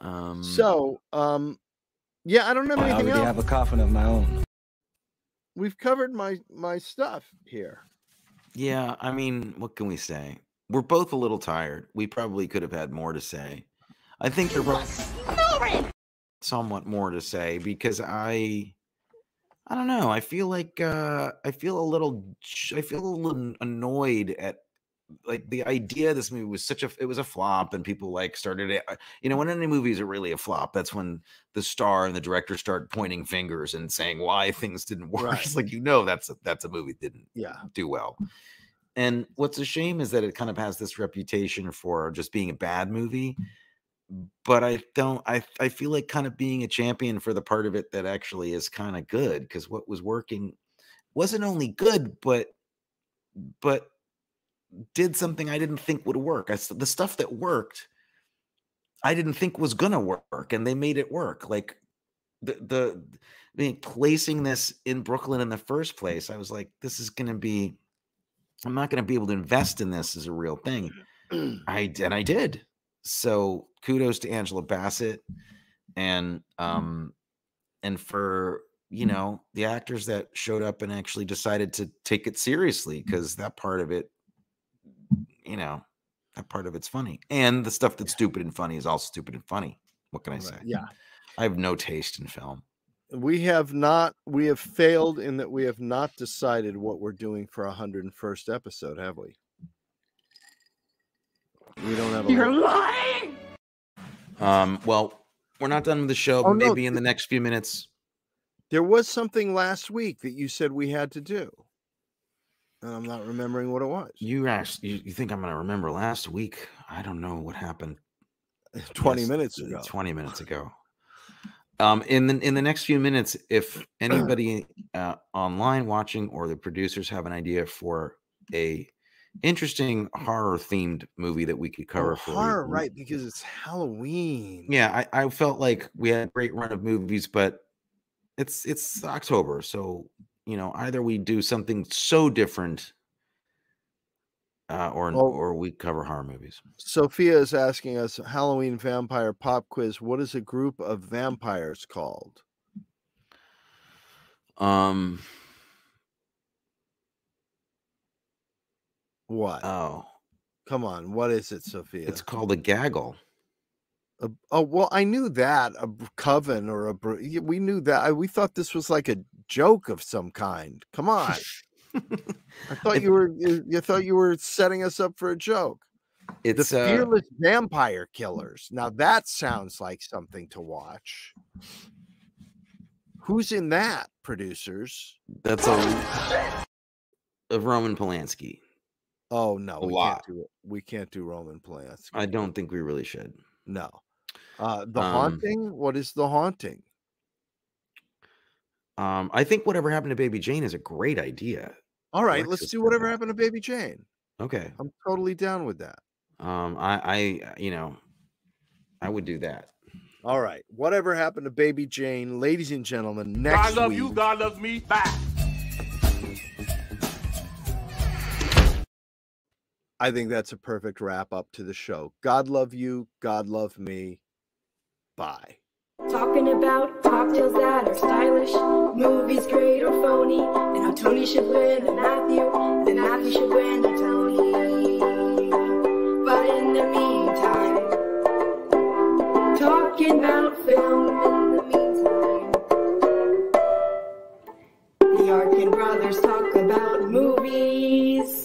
Um, so, um, yeah, I don't have anything I else. I have a coffin of my own. We've covered my my stuff here. Yeah, I mean, what can we say? We're both a little tired. We probably could have had more to say. I think you're probably somewhat more to say because I, I don't know. I feel like uh, I feel a little. I feel a little annoyed at. like the idea of this movie was such a, it was a flop, and people like started it, you know, when any movies are really a flop, that's when the star and the director start pointing fingers and saying why things didn't work. Right. Like, you know, that's a, that's a movie that didn't yeah. do well. And what's a shame is that it kind of has this reputation for just being a bad movie. But I don't, I, I feel like kind of being a champion for the part of it that actually is kind of good, because what was working wasn't only good, but, but did something I didn't think would work. I, the stuff that worked, I didn't think was going to work, and they made it work. Like the, the, I mean, placing this in Brooklyn in the first place, I was like, this is going to be, I'm not going to be able to invest in this as a real thing. I, and I did. So kudos to Angela Bassett and, um, and for, you know, the actors that showed up and actually decided to take it seriously, because that part of it, you know, that part of it's funny. And the stuff that's yeah. stupid and funny is also stupid and funny. What can I say? Yeah. I have no taste in film. We have not, we have failed in that we have not decided what we're doing for our one hundred and first episode, have we? We don't have a You're lying. Um, well, we're not done with the show, but oh, maybe no. in the next few minutes. There was something last week that you said we had to do, and I'm not remembering what it was. You asked, you, you think I'm going to remember last week? I don't know what happened twenty last, minutes ago. twenty minutes ago. Um, in the in the next few minutes, if anybody uh, online watching or the producers have an idea for a interesting horror themed movie that we could cover oh, for horror, you. Right? Because it's Halloween. Yeah, I, I felt like we had a great run of movies, but it's it's October, so you know, either we do something so different, uh, or oh, or we cover horror movies. Sophia is asking us Halloween vampire pop quiz. What is a group of vampires called? Um. What? Oh, come on! What is it, Sophia? It's called a gaggle. A, oh well, I knew that a coven or a we knew that I, we thought this was like a joke of some kind. Come on, I thought you were you, you thought you were setting us up for a joke. It's the Fearless uh, Vampire Killers. Now that sounds like something to watch. Who's in that, producers? That's a of Roman Polanski. Oh no, we can't do it. We can't do Roman Polanski. I don't think we really should. No. Uh The um, Haunting? What is The Haunting? Um, I think Whatever Happened to Baby Jane is a great idea. All right, let's do Whatever that. Happened to Baby Jane. Okay. I'm totally down with that. Um, I I you know, I would do that. All right. Whatever Happened to Baby Jane, ladies and gentlemen, next week. God love you, God loves me. Bye. I think that's a perfect wrap up to the show. God love you. God love me. Bye. Talking about cocktails that are stylish, movies great or phony, and how Tony should win and Matthew, and then Matthew should win and Tony. But in the meantime, talking about film in the meantime. The Arkin Brothers talk about movies.